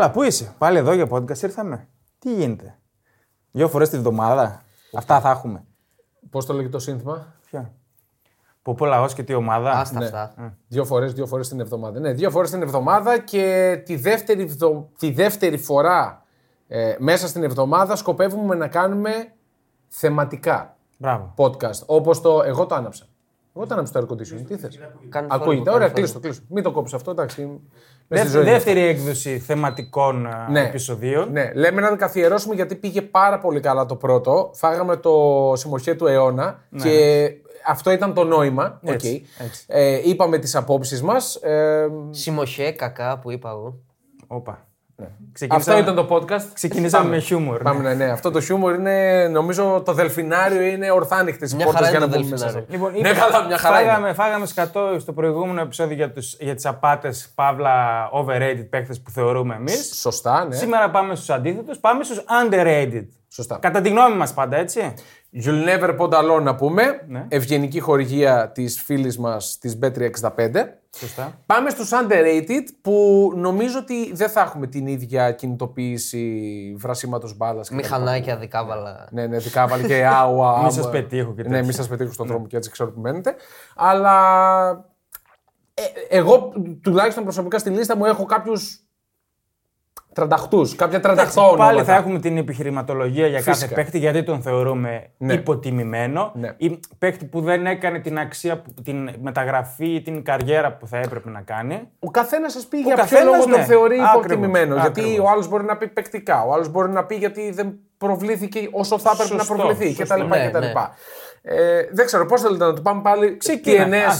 Έλα, πού είσαι? Πάλι εδώ για podcast ήρθαμε. Τι γίνεται? 2 φορές τη βδομάδα. Αυτά θα έχουμε. Πώς το λέγεται το σύνθημα? Ποια? Ποπό λαός και τη ομάδα. Άστα ναι. Αυτά. 2 φορές την εβδομάδα. Ναι, 2 φορές την εβδομάδα και τη δεύτερη φορά μέσα στην εβδομάδα σκοπεύουμε να κάνουμε θεματικά. Μπράβο. Podcast. Όπως το. Εγώ το άναψα. Εγώ το άναψα το air conditioning. Τι θες? Ακούγεται. Ωραία, κλείστο. Μην το κόψεις αυτό. Εντάξει. Δεύτερη έκδοση θεματικών επεισοδίων. Ναι, λέμε να το καθιερώσουμε γιατί πήγε πάρα πολύ καλά το πρώτο. Φάγαμε το συμμορφιέ του αιώνα και. Αυτό ήταν το νόημα. Έτσι, okay. Έτσι. Είπαμε τις απόψεις μας. Συμμοχέ, κακά που είπα εγώ. Όπα. Ναι. Αυτό ήταν το podcast. Ξεκινήσαμε με χιούμορ. Πάμε, ναι. Αυτό το χιούμορ είναι, νομίζω, το δελφινάριο είναι ορθάνυχτες. Μια χαρά για να μπούμε μέσα. Λοιπόν, ναι, καλά, μια χαρά. Φάγαμε σκατό στο προηγούμενο επεισόδιο για τις απάτες, παύλα, overrated παίκτες που θεωρούμε εμείς. Σωστά, ναι. Σήμερα πάμε στους αντίθετους, πάμε στους underrated. Σωστά. Κατά τη γνώμη μας πάντα, έτσι. You'll never put alone, να πούμε. Ναι. Ευγενική χορηγία της φίλης μας της Bet365. Σωστά. Πάμε στους underrated που νομίζω ότι δεν θα έχουμε την ίδια κινητοποίηση βρασίματος μπάλας. Μηχανάκια, δικάβαλα. Ναι, ναι, δικάβαλα και άουα. Μη σας πετύχω και ναι, μη σας πετύχω στον δρόμο και έτσι ξέρω που μένετε. Αλλά εγώ τουλάχιστον προσωπικά στη λίστα μου έχω κάποιους. Τρανταχτούς, κάποια τρανταχτών. Πάλι θα έχουμε την επιχειρηματολογία για κάθε παίκτη, γιατί τον θεωρούμε υποτιμημένο. Ναι. Ή παίκτη που δεν έκανε την αξία, την μεταγραφή ή την καριέρα που θα έπρεπε να κάνει. Ο καθένας σας πει για ποιο λόγο τον θεωρεί υποτιμημένο. Ακριβώς. Γιατί ο άλλος μπορεί να πει παικτικά, ο άλλος μπορεί να πει γιατί δεν προβλήθηκε όσο θα έπρεπε να προβληθεί κτλ. Δεν ξέρω πώς θέλετε να το πάμε πάλι.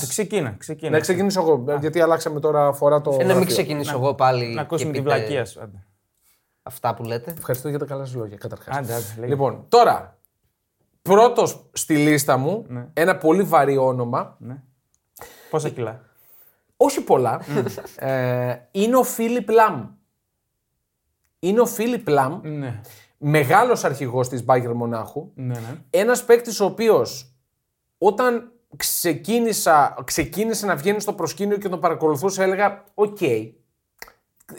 Ξεκίνα. Να ξεκινήσω εγώ. Γιατί αλλάξαμε τώρα φορά το. Να μην ξεκινήσω εγώ πάλι. Να ακούσουμε την βλακεία σου. Άντε. Αυτά που λέτε. Ευχαριστώ για τα καλά σας λόγια καταρχάς. Λοιπόν, τώρα πρώτος στη λίστα μου ένα πολύ βαρύ όνομα. Ναι. Πόσα κιλά? Όχι πολλά. Είναι ο Φίλιπ Λαμ. Ναι. Μεγάλος αρχηγός της Μπάγερν Μονάχου. Ναι, ναι. Ένας παίκτης ο οποίος όταν ξεκίνησε να βγαίνει στο προσκήνιο και τον παρακολουθούσε, έλεγα «ΟΚ,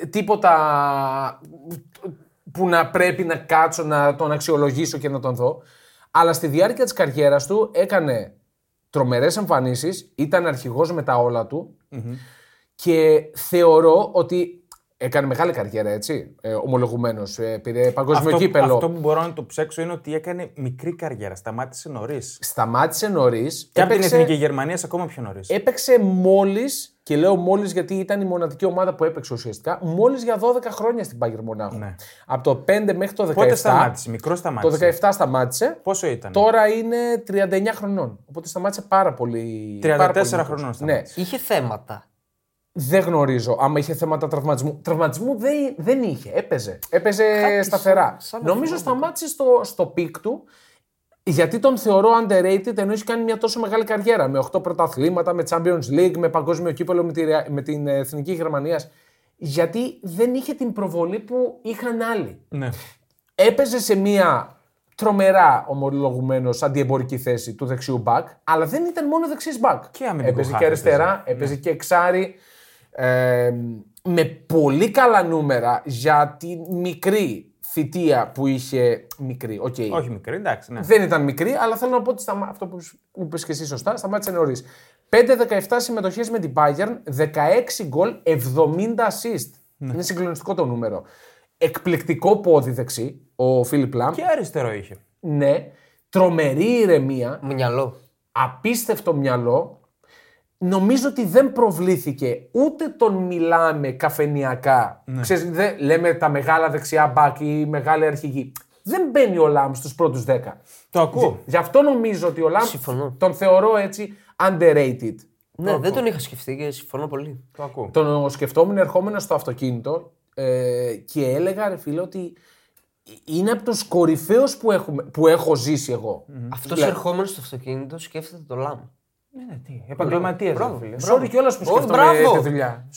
τίποτα που να πρέπει να κάτσω να τον αξιολογήσω και να τον δω». Αλλά στη διάρκεια της καριέρας του έκανε τρομερές εμφανίσεις, ήταν αρχηγός με τα όλα του και θεωρώ ότι έκανε μεγάλη καριέρα, έτσι, ομολογουμένως. Πήρε παγκόσμιο κύπελλο. Αυτό που μπορώ να το ψέξω είναι ότι έκανε μικρή καριέρα. Σταμάτησε νωρίς. Και από την Εθνική Γερμανία ακόμα πιο νωρίς. Έπαιξε μόλις, και λέω μόλις γιατί ήταν η μοναδική ομάδα που έπαιξε ουσιαστικά, μόλις για 12 χρόνια στην Μπάγερν Μονάχου. Ναι. Από το 5 μέχρι το 17. Πότε σταμάτησε, μικρό σταμάτησε. Το 17 σταμάτησε. Πόσο ήταν? Τώρα είναι 39 χρονών. Οπότε σταμάτησε πάρα πολύ. 34 χρονών. Ναι. Είχε θέματα. Δεν γνωρίζω άμα είχε θέματα τραυματισμού. Τραυματισμού δεν είχε. Έπαιζε κάτι σταθερά. Νομίζω σταμάτησε στο πικ του, γιατί τον θεωρώ underrated ενώ έχει κάνει μια τόσο μεγάλη καριέρα. Με 8 πρωταθλήματα, με Champions League, με παγκόσμιο κύπελλο, με την Εθνική Γερμανία. Γιατί δεν είχε την προβολή που είχαν άλλοι. Ναι. Έπαιζε σε μια τρομερά ομολογουμένως αντιεμπορική θέση του δεξιού μπακ, αλλά δεν ήταν μόνο δεξί μπακ. Έπαιζε και αριστερά, έπαιζε και εξάρι. Με πολύ καλά νούμερα για τη μικρή θητεία που είχε. Μικρή, okay. Όχι μικρή, εντάξει. Ναι. Δεν ήταν μικρή, αλλά θέλω να πω ότι αυτό που είπες και εσύ σωστά, σταμάτησε νωρίς. 5-17 συμμετοχές με την Bayern, 16 γκολ, 70 assist. Ναι. Είναι συγκλονιστικό το νούμερο. Εκπληκτικό πόδι δεξί, ο Φίλιπ Λαμ. Και αριστερό είχε. Ναι, τρομερή ηρεμία. Μυαλό. Απίστευτο μυαλό. Νομίζω ότι δεν προβλήθηκε, ούτε τον μιλάμε καφενιακά. Ναι. Ξέρεις, λέμε τα μεγάλα δεξιά μπακ ή μεγάλη αρχηγή. Δεν μπαίνει ο Λαμ στους πρώτους 10. Το ακούω. Γι' αυτό νομίζω ότι ο Λαμ τον θεωρώ έτσι underrated. Ναι, δεν τον είχα σκεφτεί και συμφωνώ πολύ. Το ακούω. Τον σκεφτόμουν ερχόμενο στο αυτοκίνητο και έλεγα, ρε φίλε, ότι είναι από τους κορυφαίους που έχω ζήσει εγώ. Αυτός ερχόμενος στο αυτοκίνητο σκέφτεται το Λαμ. Ναι, τι. Επαγγελματίας. Sorry κιόλας που σκέφτομαι τη δουλειά.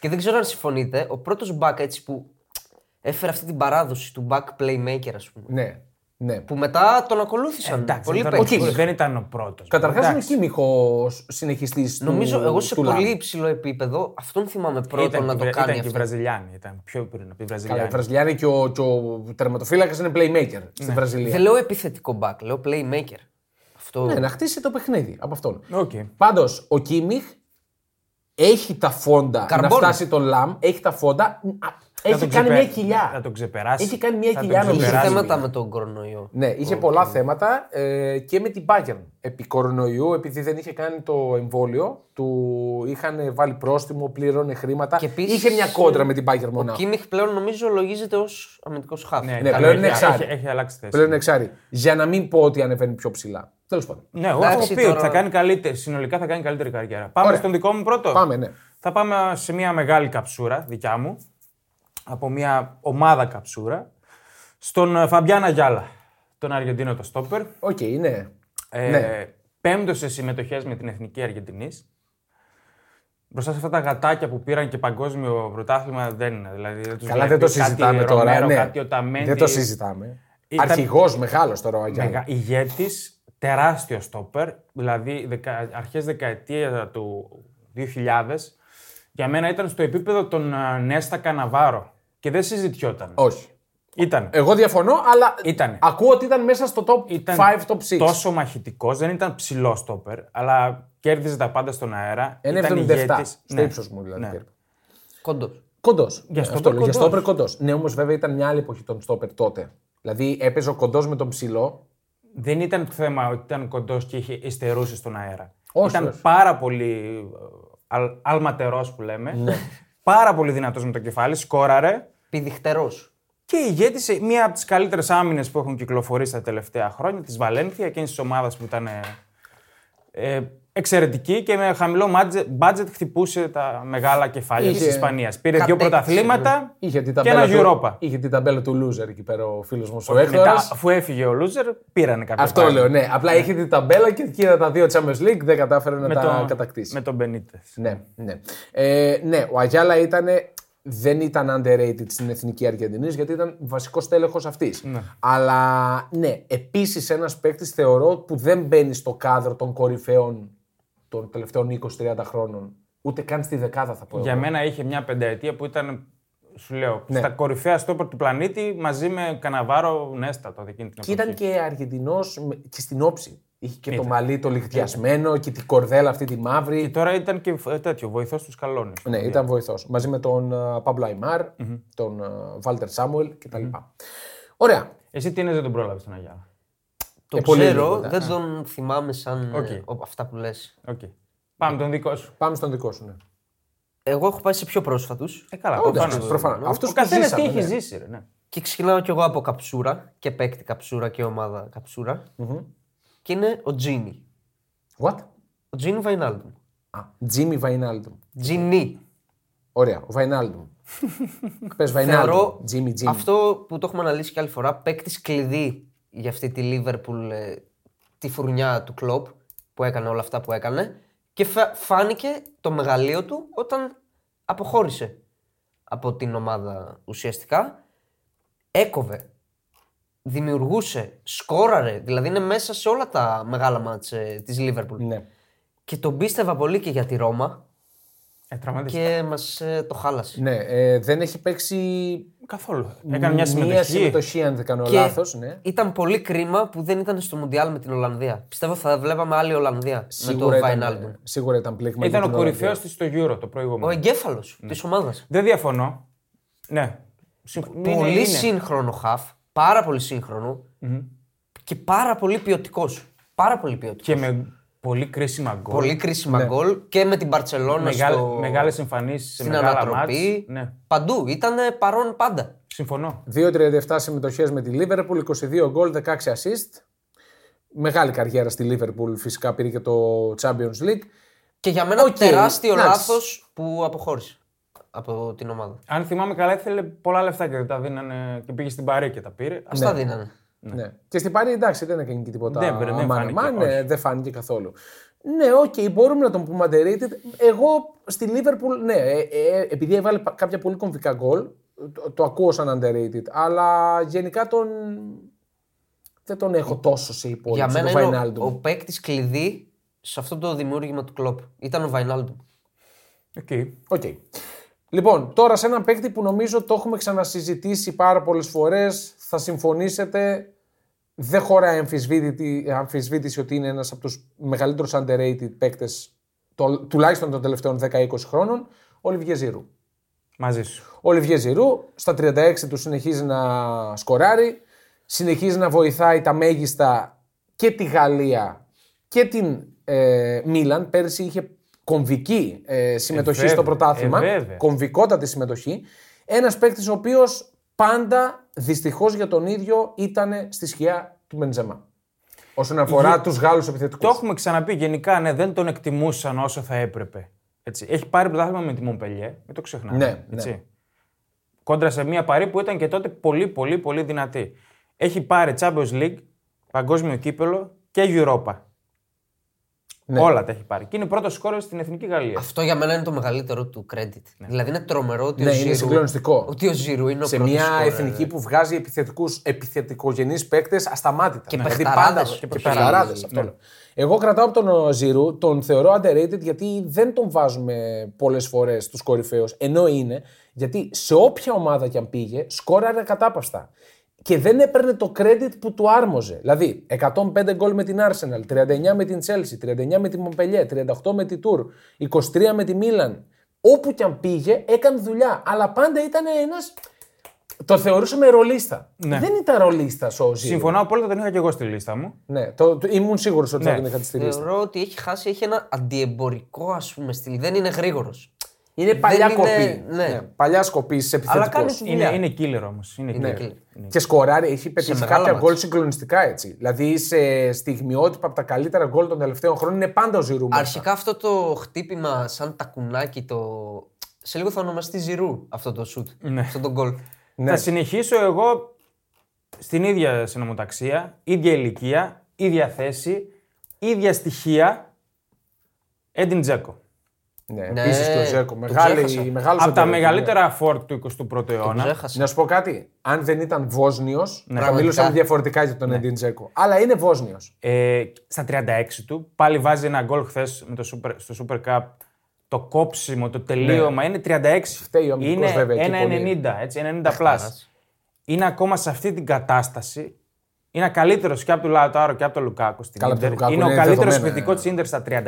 Και δεν ξέρω αν συμφωνείτε, ο πρώτος μπακ έτσι που έφερε αυτή την παράδοση του back playmaker, ας πούμε. Ναι. Ναι. Που μετά τον ακολούθησαν. Εντάξει, πολύ δεν ήταν ο πρώτος. Καταρχάς είναι κύμιχος συνεχιστής. Νομίζω εγώ σε πολύ υψηλό επίπεδο αυτόν θυμάμαι πρώτον να το κάνει. Ήταν και Βραζιλιάνοι. Ήταν πιο πριν από τη Βραζιλιάνη. Βραζιλιάνοι και ο τερματοφύλακας είναι playmaker στην Βραζιλία. Δεν λέω επιθετικό back, λέω playmaker. Αυτό... Ναι, να χτίσει το παιχνίδι από αυτόν. Okay. Πάντως ο Κίμιχ έχει τα φόντα να φτάσει τον Λαμ, έχει τα φόντα. Έχει κάνει μια κοιλιά. Να τον ξεπεράσει. Έχει κάνει μια κοιλιά. Είχε θέματα με τον κορονοϊό. Ναι, είχε πολλά θέματα και με την Μπάγερν. Επί κορονοϊού, επειδή δεν είχε κάνει το εμβόλιο, του είχαν βάλει πρόστιμο, πλήρωνε χρήματα. Και επίσης, είχε μια κόντρα με την Μπάγερν Μονάχο. Ο Κίμιχ πλέον νομίζω λογίζεται ως αμυντικός χάφ. Ναι, πλέον είναι εξάρι. Έχει αλλάξει θέση. Πλέον είναι εξάρι. Για να μην πω ότι ανεβαίνει πιο ψηλά. Τέλος πάντων. Ναι, εγώ έχω πει ότι συνολικά θα κάνει καλύτερη καριέρα. Πάμε στον δικό μου πρώτο. Θα πάμε σε μια μεγάλη καψούρα δικιά μου. Από μια ομάδα καψούρα, στον Φαμπιάν Γιάλα, τον Αργεντίνο το στόπερ. Οκ, ναι. Πέμπτος σε συμμετοχές με την Εθνική Αργεντινής. Μπροστά σε αυτά τα γατάκια που πήραν και παγκόσμιο πρωτάθλημα δεν είναι. Δηλαδή, καλά, δεν το συζητάμε τώρα. Ρομέρο, ναι. Δεν το συζητάμε. Ήταν... Αρχηγός μεγάλος τώρα ο Γιάλα. Ηγέτης, τεράστιο στόπερ. Δηλαδή, αρχές δεκαετία του 2000, για μένα ήταν στο επίπεδο των Νέστα Καναβάρο. Και δεν συζητιόταν. Όχι. Ήταν. Εγώ διαφωνώ, αλλά ήτανε. Ακούω ότι ήταν μέσα στο top ήταν 5, top 6. Τόσο μαχητικός, δεν ήταν ψηλό στόπερ, αλλά κέρδιζε τα πάντα στον αέρα. 1,77 ήταν ηγέτης. Στο ύψος μου δηλαδή. Ναι. Κοντός. Για στόπερ κοντός. Ναι, όμως βέβαια ήταν μια άλλη εποχή των στόπερ τότε. Δηλαδή έπαιζε ο κοντός με τον ψηλό. Δεν ήταν το θέμα ότι ήταν κοντός και είχε υστερούσει στον αέρα. Όχι, ήταν όχι. Πάρα πολύ αλματερός που λέμε. Ναι. Πάρα πολύ δυνατός με το κεφάλι, σκόραρε. Πηδηχτερός. Και ηγέτησε μία από τις καλύτερες άμυνες που έχουν κυκλοφορήσει τα τελευταία χρόνια, της Βαλένθια, εκείνης της ομάδας που ήταν εξαιρετική και με χαμηλό budget χτυπούσε τα μεγάλα κεφάλια της Ισπανίας. Πήρε δύο πρωταθλήματα και ένα Europa. Είχε την ταμπέλα του loser εκεί πέρα ο φίλος μου ο Έκτορας. Αφού έφυγε ο loser, πήρανε κάποια. Αυτό λέω, ναι. Απλά είχε την ταμπέλα και εκείνα τα δύο Champions League δεν κατάφερε να τα κατακτήσει. Με τον Μπενίτες. Ναι. Ναι, ο Αγιάλα δεν ήταν underrated στην Εθνική Αργεντινή γιατί ήταν βασικός τέλεχος αυτής. Ναι. Αλλά ναι, επίσης ένας παίκτης θεωρώ που δεν μπαίνει στο κάδρο των κορυφαίων των τελευταίων 20-30 χρόνων. Ούτε καν στη δεκάδα θα πω. Για μένα είχε μια πενταετία που ήταν, σου λέω, στα κορυφαία στόπερ του πλανήτη μαζί με Καναβάρο Νέστα τότε εκείνη την εποχή. Και ήταν και Αργεντινός και στην όψη. Είχε και το μαλλί το λιχτιασμένο και την κορδέλα αυτή τη μαύρη. Και τώρα ήταν και τέτοιο, βοηθός στους καλώνες. Ναι, ήταν βοηθός. Μαζί με τον Παμπλο Αϊμάρ, τον Βάλτερ Σάμουελ κτλ. Ωραία. Εσύ τι είναι, δεν τον πρόλαβες τον Αγιάλα. Το ξέρω, δεν τον θυμάμαι σαν αυτά που λες. Πάμε τον δικό σου. Πάμε στον δικό σου, ναι. Εγώ έχω πάει σε πιο πρόσφατους. Καλά, προφανώς. Αυτός που καθένας τι έχει ζήσει. Και ξεκινάω κι εγώ από καψούρα και παίκτη καψούρα και ομάδα καψούρα. Και είναι ο Τζίνι. What? Ο Τζίνι Βαϊνάλντουμ. Τζίνι Βαϊνάλντουμ. Τζίνι. Ωραία, ο Βαϊνάλντουμ. Πες Βαϊνάλντουμ. Τζίνι. Αυτό που το έχουμε αναλύσει κι άλλη φορά, παίκτης κλειδί για αυτή τη Λίβερπουλ, τη φουρνιά του Κλοπ που έκανε όλα αυτά που έκανε. Και φάνηκε το μεγαλείο του όταν αποχώρησε από την ομάδα ουσιαστικά. Έκοβε. Δημιουργούσε, σκόραρε, δηλαδή είναι μέσα σε όλα τα μεγάλα μάτς της Λίβερπουλ. Ναι. Και τον πίστευα πολύ και για τη Ρώμα και μας το χάλασε. Ναι, δεν έχει παίξει καθόλου. Έκανε μια συμμετοχή αν δεν κάνω λάθος. Ναι. Ήταν πολύ κρίμα που δεν ήταν στο Μουντιάλ με την Ολλανδία. Πιστεύω θα βλέπαμε άλλη Ολλανδία σίγουρα με το Βαϊνάλντουμ. Σίγουρα ήταν πλήγμα. Ήταν ο κορυφαίος της στο Euro το προηγούμενο. Ο εγκέφαλος της ομάδας. Δεν διαφωνώ. Ναι. Πολύ σύγχρονο χαφ. Πάρα πολύ σύγχρονο και πάρα πολύ ποιοτικός. Πάρα πολύ ποιοτικός. Και με πολύ κρίσιμα γκολ. Πολύ κρίσιμα γκολ και με την Μπαρτσελόνα στο... Μεγάλες εμφανίσεις σε μεγάλα μάτς. Ναι. Παντού. Ήταν παρόν πάντα. Συμφωνώ. 2-37 συμμετοχές με τη Λίβερπουλ, 22 γκολ, 16 assist. Μεγάλη καριέρα στη Λίβερπουλ. Φυσικά πήρε και το Champions League. Και για μένα τεράστιο λάθος που αποχώρησε από την ομάδα. Αν θυμάμαι καλά, ήθελε πολλά λεφτά και τα δίνανε και πήγε στην Παρί και τα πήρε. Ας τα δίνανε. Ναι. Και στην Παρί εντάξει, δεν έκανε και τίποτα. Δεν φάνηκε καθόλου. Ναι, οκ, μπορούμε να τον πούμε underrated. Εγώ στη Λίβερπουλ, ναι, επειδή έβαλε κάποια πολύ κομβικά γκολ, το ακούω σαν underrated, αλλά γενικά τον. δεν τον έχω τόσο σε υπόλοιψη. Για μένα είναι ο παίκτης κλειδί σε αυτό το δημιούργημα του Κλοπ. Ήταν ο Βαϊνάλντουμ. Okay. Λοιπόν, τώρα σε έναν παίκτη που νομίζω το έχουμε ξανασυζητήσει πάρα πολλές φορές, θα συμφωνήσετε, δεν χωράει αμφισβήτηση ότι είναι ένας από τους μεγαλύτερους underrated παίκτες τουλάχιστον των τελευταίων 10-20 χρόνων, Ολιβιέ Ζιρού. Μαζί σου. Ολιβιέ Ζιρού στα 36 του συνεχίζει να σκοράρει, συνεχίζει να βοηθάει τα μέγιστα και τη Γαλλία και την Μίλαν. Πέρσι είχε κομβική συμμετοχή στο πρωτάθλημα. Κομβικότατη συμμετοχή. Ένας παίκτης ο οποίος πάντα δυστυχώς για τον ίδιο ήταν στη σκιά του Μπεντζεμά. Όσον αφορά τους Γάλλους επιθετικούς. Το έχουμε ξαναπεί γενικά, ναι, δεν τον εκτιμούσαν όσο θα έπρεπε. Έτσι. Έχει πάρει πρωτάθλημα με τη Μομπελιέ, μην το ξεχνάμε. Ναι. Κόντρα σε μια Παρί που ήταν και τότε πολύ δυνατή. Έχει πάρει Champions League, παγκόσμιο κύπελο και Europa. Ναι. Όλα τα έχει πάρει. Και είναι πρώτος σκόρερς στην Εθνική Γαλλία. Αυτό για μένα είναι το μεγαλύτερο του credit. Ναι. Δηλαδή είναι τρομερό ότι, ο Ζιρού είναι ο πρώτος σκόρερ. Σε μια εθνική που βγάζει επιθετικογενείς παίκτες ασταμάτητα. Και παιχταράδες. Εγώ κρατάω από τον Ζιρού, τον θεωρώ underrated γιατί δεν τον βάζουμε πολλές φορές τους κορυφαίους. Ενώ είναι, γιατί σε όποια ομάδα κι αν πήγε, σκόραρε κατάπαυστα. Και δεν έπαιρνε το credit που του άρμοζε. Δηλαδή, 105 γκολ με την Arsenal, 39 με την Chelsea, 39 με τη Montpellier, 38 με τη Tour, 23 με τη Milan. Όπου κι αν πήγε, έκανε δουλειά. Αλλά πάντα ήταν ένας. Το θεωρούσαμε ρολίστα. Ναι. Δεν ήταν ρολίστα ο Ζιρού. Συμφωνώ απόλυτα, τον είχα και εγώ στη λίστα μου. Ναι, ήμουν σίγουρος ότι τον είχα στη λίστα. Θεωρώ ότι έχει χάσει, έχει ένα αντιεμπορικό, ας πούμε, στυλ. Δεν είναι γρήγορος. Είναι παλιά κοπή. Ναι. Παλιά κοπή σε επιθετικός. Είναι κύλερ όμως. Είναι κύλερ. Και σκοράρει, έχει πετύχει κάποια γκολ συγκλονιστικά έτσι. Δηλαδή σε στιγμιότυπα από τα καλύτερα γκολ των τελευταίων χρόνων είναι πάντα ο Ζιρού. Αρχικά αυτό το χτύπημα, σαν τακουνάκι, σε λίγο θα ονομαστεί Ζιρού αυτό το σουτ. Ναι. Αυτό το γκολ. Ναι. Θα συνεχίσω εγώ στην ίδια συνομοταξία, ίδια ηλικία, ίδια θέση, ίδια στοιχεία. Εντιν Τζέκο. Ναι, επίσης και ο Ζέκο. Από τα μεγαλύτερα φόρ του 21ου αιώνα. Να σου πω κάτι. Αν δεν ήταν Βόσνιος, θα μιλούσαμε διαφορετικά για τον Εντιν Τζέκο. Αλλά είναι Βόσνιος. Στα 36 του, πάλι βάζει ένα γκολ χθες στο Super Cup. Το κόψιμο, το τελείωμα είναι 36. Φταίει ο Μιχτικός βέβαια. Είναι 90+. Είναι ακόμα σε αυτή την κατάσταση. Είναι καλύτερος και από τον Λαουτάρο και από τον Λουκάκο στην Ίντερ. Είναι ο καλύτερος επιθετικός της Ίντερ στα 36.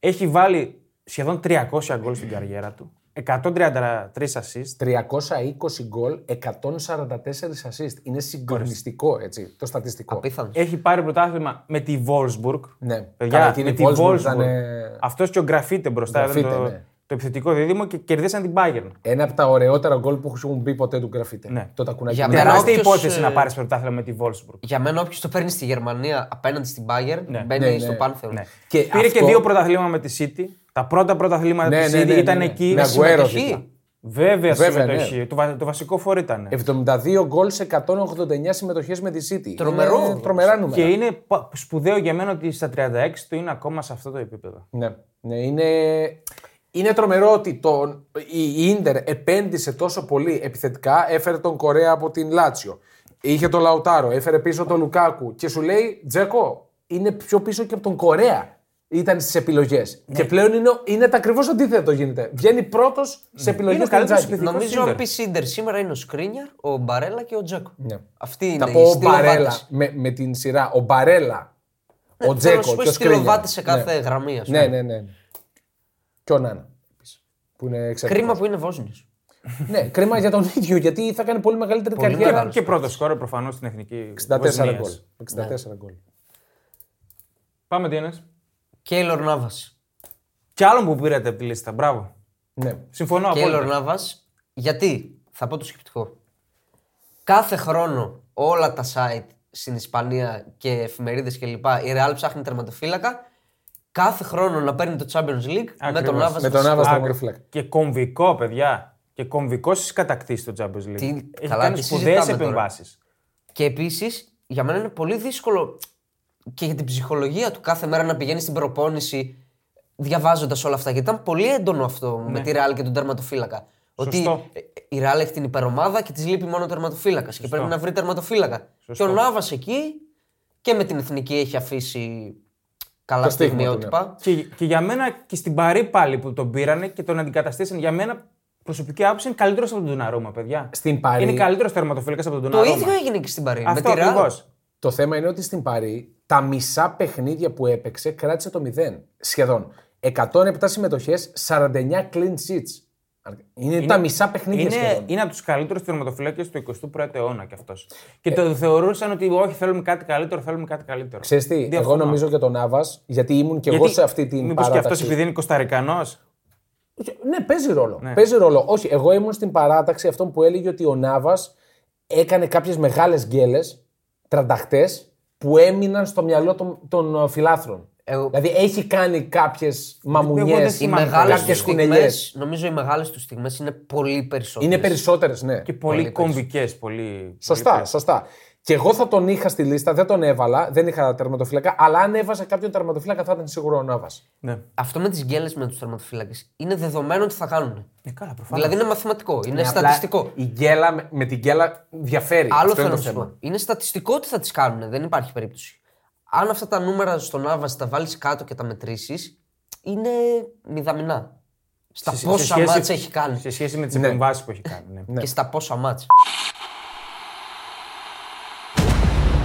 Έχει βάλει σχεδόν 300 γκολ στην καριέρα του, 133 assist. 320 γκολ, 144 assist. Είναι συγκλονιστικό έτσι, το στατιστικό. Απίθανο. Έχει πάρει πρωτάθλημα με τη Wolfsburg. Ναι, παιδιά, με τη Wolfsburg. Αυτός και ο Γκραφίτε μπροστά. Το επιθετικό δίδυμο και κερδίσαν την Μπάγερν. Ένα από τα ωραιότερα γκολ που έχουν μπει ποτέ του Γκραφίτε. Ναι. Το τακουνάκι. Για μένα αυτή η υπόθεση να πάρει πρωτάθλημα με τη Wolfsburg. Για μένα, όποιο το παίρνει στη Γερμανία απέναντι στην Bayern, μπαίνει στο Πάνθεο. Ναι. Πήρε και δύο πρωταθλήματα με τη City. Τα πρώτα πρωταθλήματα τη City ήταν εκεί. Βέβαια, συμμετοχή. Το βασικό φόρ ήταν. 72 γκολ σε 189 συμμετοχές με τη City. Τρομερά νούμερα. Και είναι σπουδαίο για μένα ότι στα 36 του είναι ακόμα σε αυτό το επίπεδο. Ναι, είναι. Είναι τρομερό ότι η Ίντερ επένδυσε τόσο πολύ επιθετικά, έφερε τον Κορέα από την Λάτσιο, είχε τον Λαουτάρο, έφερε πίσω τον Λουκάκου και σου λέει Τζέκο, είναι πιο πίσω και από τον Κορέα ήταν στις επιλογές. Ναι. Και πλέον είναι τα ακριβώς αντίθετο γίνεται. Βγαίνει πρώτος σε επιλογές του Τζέκο. Νομίζω ότι η Ίντερ σήμερα είναι ο Σκρίνιαρ, ο Μπαρέλα και ο Τζέκο. Ναι. Αυτή είναι η Μπαρέλα με την σειρά. Ο Μπαρέλα, ο Τζέκο και ο Σκρίνιαρ. Σε κάθε γραμμή, ας πούμε. Ναι. Και ο Νάνα. Κρίμα που είναι Βόσνιος. Ναι, κρίμα για τον ίδιο γιατί θα κάνει πολύ μεγαλύτερη καριέρα. Και πρώτο σκόρερ προφανώς στην εθνική. 64 γκολ. Πάμε τι ένας. Κέιλορ Νάβας. Κι άλλον που πήρατε από τη λίστα. Μπράβο. Ναι. Συμφωνώ απόλυτα. Κέιλορ Νάβας. Γιατί, θα πω το σκεπτικό. Κάθε χρόνο όλα τα site στην Ισπανία και εφημερίδες κλπ. Η Ρεάλ ψάχνει τερματοφύλακα. Κάθε χρόνο να παίρνει το Champions League. Ακριβώς. Με τον Νάβας στον κορυφλάκ. Και κομβικό, παιδιά. Και κομβικό στις κατακτήσεις το Champions League. Έχει κάνει σπουδαίες επεμβάσεις. Και επίσης, για μένα είναι πολύ δύσκολο και για την ψυχολογία του κάθε μέρα να πηγαίνει στην προπόνηση διαβάζοντας όλα αυτά. Γιατί ήταν πολύ έντονο αυτό με τη Real και τον τερματοφύλακα. Ότι η Ρεάλ έχει την υπερομάδα και της λείπει μόνο ο τερματοφύλακας. Και πρέπει να βρει τερματοφύλακα. Σωστό. Και ο Νάβας εκεί και με την εθνική έχει αφήσει καλά στιγμιότυπα. Και για μένα και στην Παρί πάλι που τον πήρανε και τον αντικαταστήσαν, για μένα προσωπική άποψη είναι καλύτερος από τον Ντοναρούμα, παιδιά. Στην Παρί. Είναι καλύτερος τερματοφύλακας από τον Ντοναρούμα. Το ίδιο έγινε και στην Παρί. Αυτό ακριβώς. Το θέμα είναι ότι στην Παρί τα μισά παιχνίδια που έπαιξε κράτησε το 0. Σχεδόν 107 συμμετοχές, 49 clean sheets. Είναι τα μισά παιχνίδια σχεδόν. Είναι από τους καλύτερους τερματοφυλάκες του 21ου αιώνα κι αυτός. Και το θεωρούσαν ότι όχι, θέλουμε κάτι καλύτερο, θέλουμε κάτι καλύτερο. Ξέρεις τι, εγώ νομίζω και τον Νάβας, γιατί ήμουν και εγώ σε αυτή την μήπως παράταση. Μήπως και αυτός επειδή είναι Κοσταρικανός. Ναι, παίζει ρόλο. Ναι. Παίζει ρόλο. Όχι, εγώ ήμουν στην παράταξη αυτών που έλεγε ότι ο Νάβας έκανε κάποιες μεγάλες γκέλες, τρανταχτές, που έμειναν στο μυαλό των φιλάθρων. Δηλαδή έχει κάνει κάποιες μαμουνιές, κάποιες κουνελιές. Νομίζω οι μεγάλες τους στιγμές είναι πολύ περισσότερες. Είναι περισσότερες, ναι. Και πολύ κομβικές. Πολύ... Σωστά, σωστά. Και εγώ θα τον είχα στη λίστα, δεν τον έβαλα, δεν είχα τερματοφύλακα, αλλά αν έβαζα κάποιον τερματοφύλακα θα ήταν σίγουρο ο Νάβας. Ναι. Αυτό με τις γκέλες με τους τερματοφύλακες είναι δεδομένο ότι θα κάνουν. Καλά, προφανώς. Δηλαδή είναι μαθηματικό, είναι στατιστικό. Η γκέλα με την γκέλα διαφέρει. Άλλο θέλω να σου πω. Είναι στατιστικό ότι θα τις κάνουν, δεν υπάρχει περίπτωση. Αν αυτά τα νούμερα στον Νάβας τα βάλεις κάτω και τα μετρήσεις, είναι μηδαμινά. Στα πόσα μάτς έχει κάνει. Σε σχέση με τις επεμβάσεις που έχει κάνει. Ναι. Ναι. Και στα πόσα μάτς.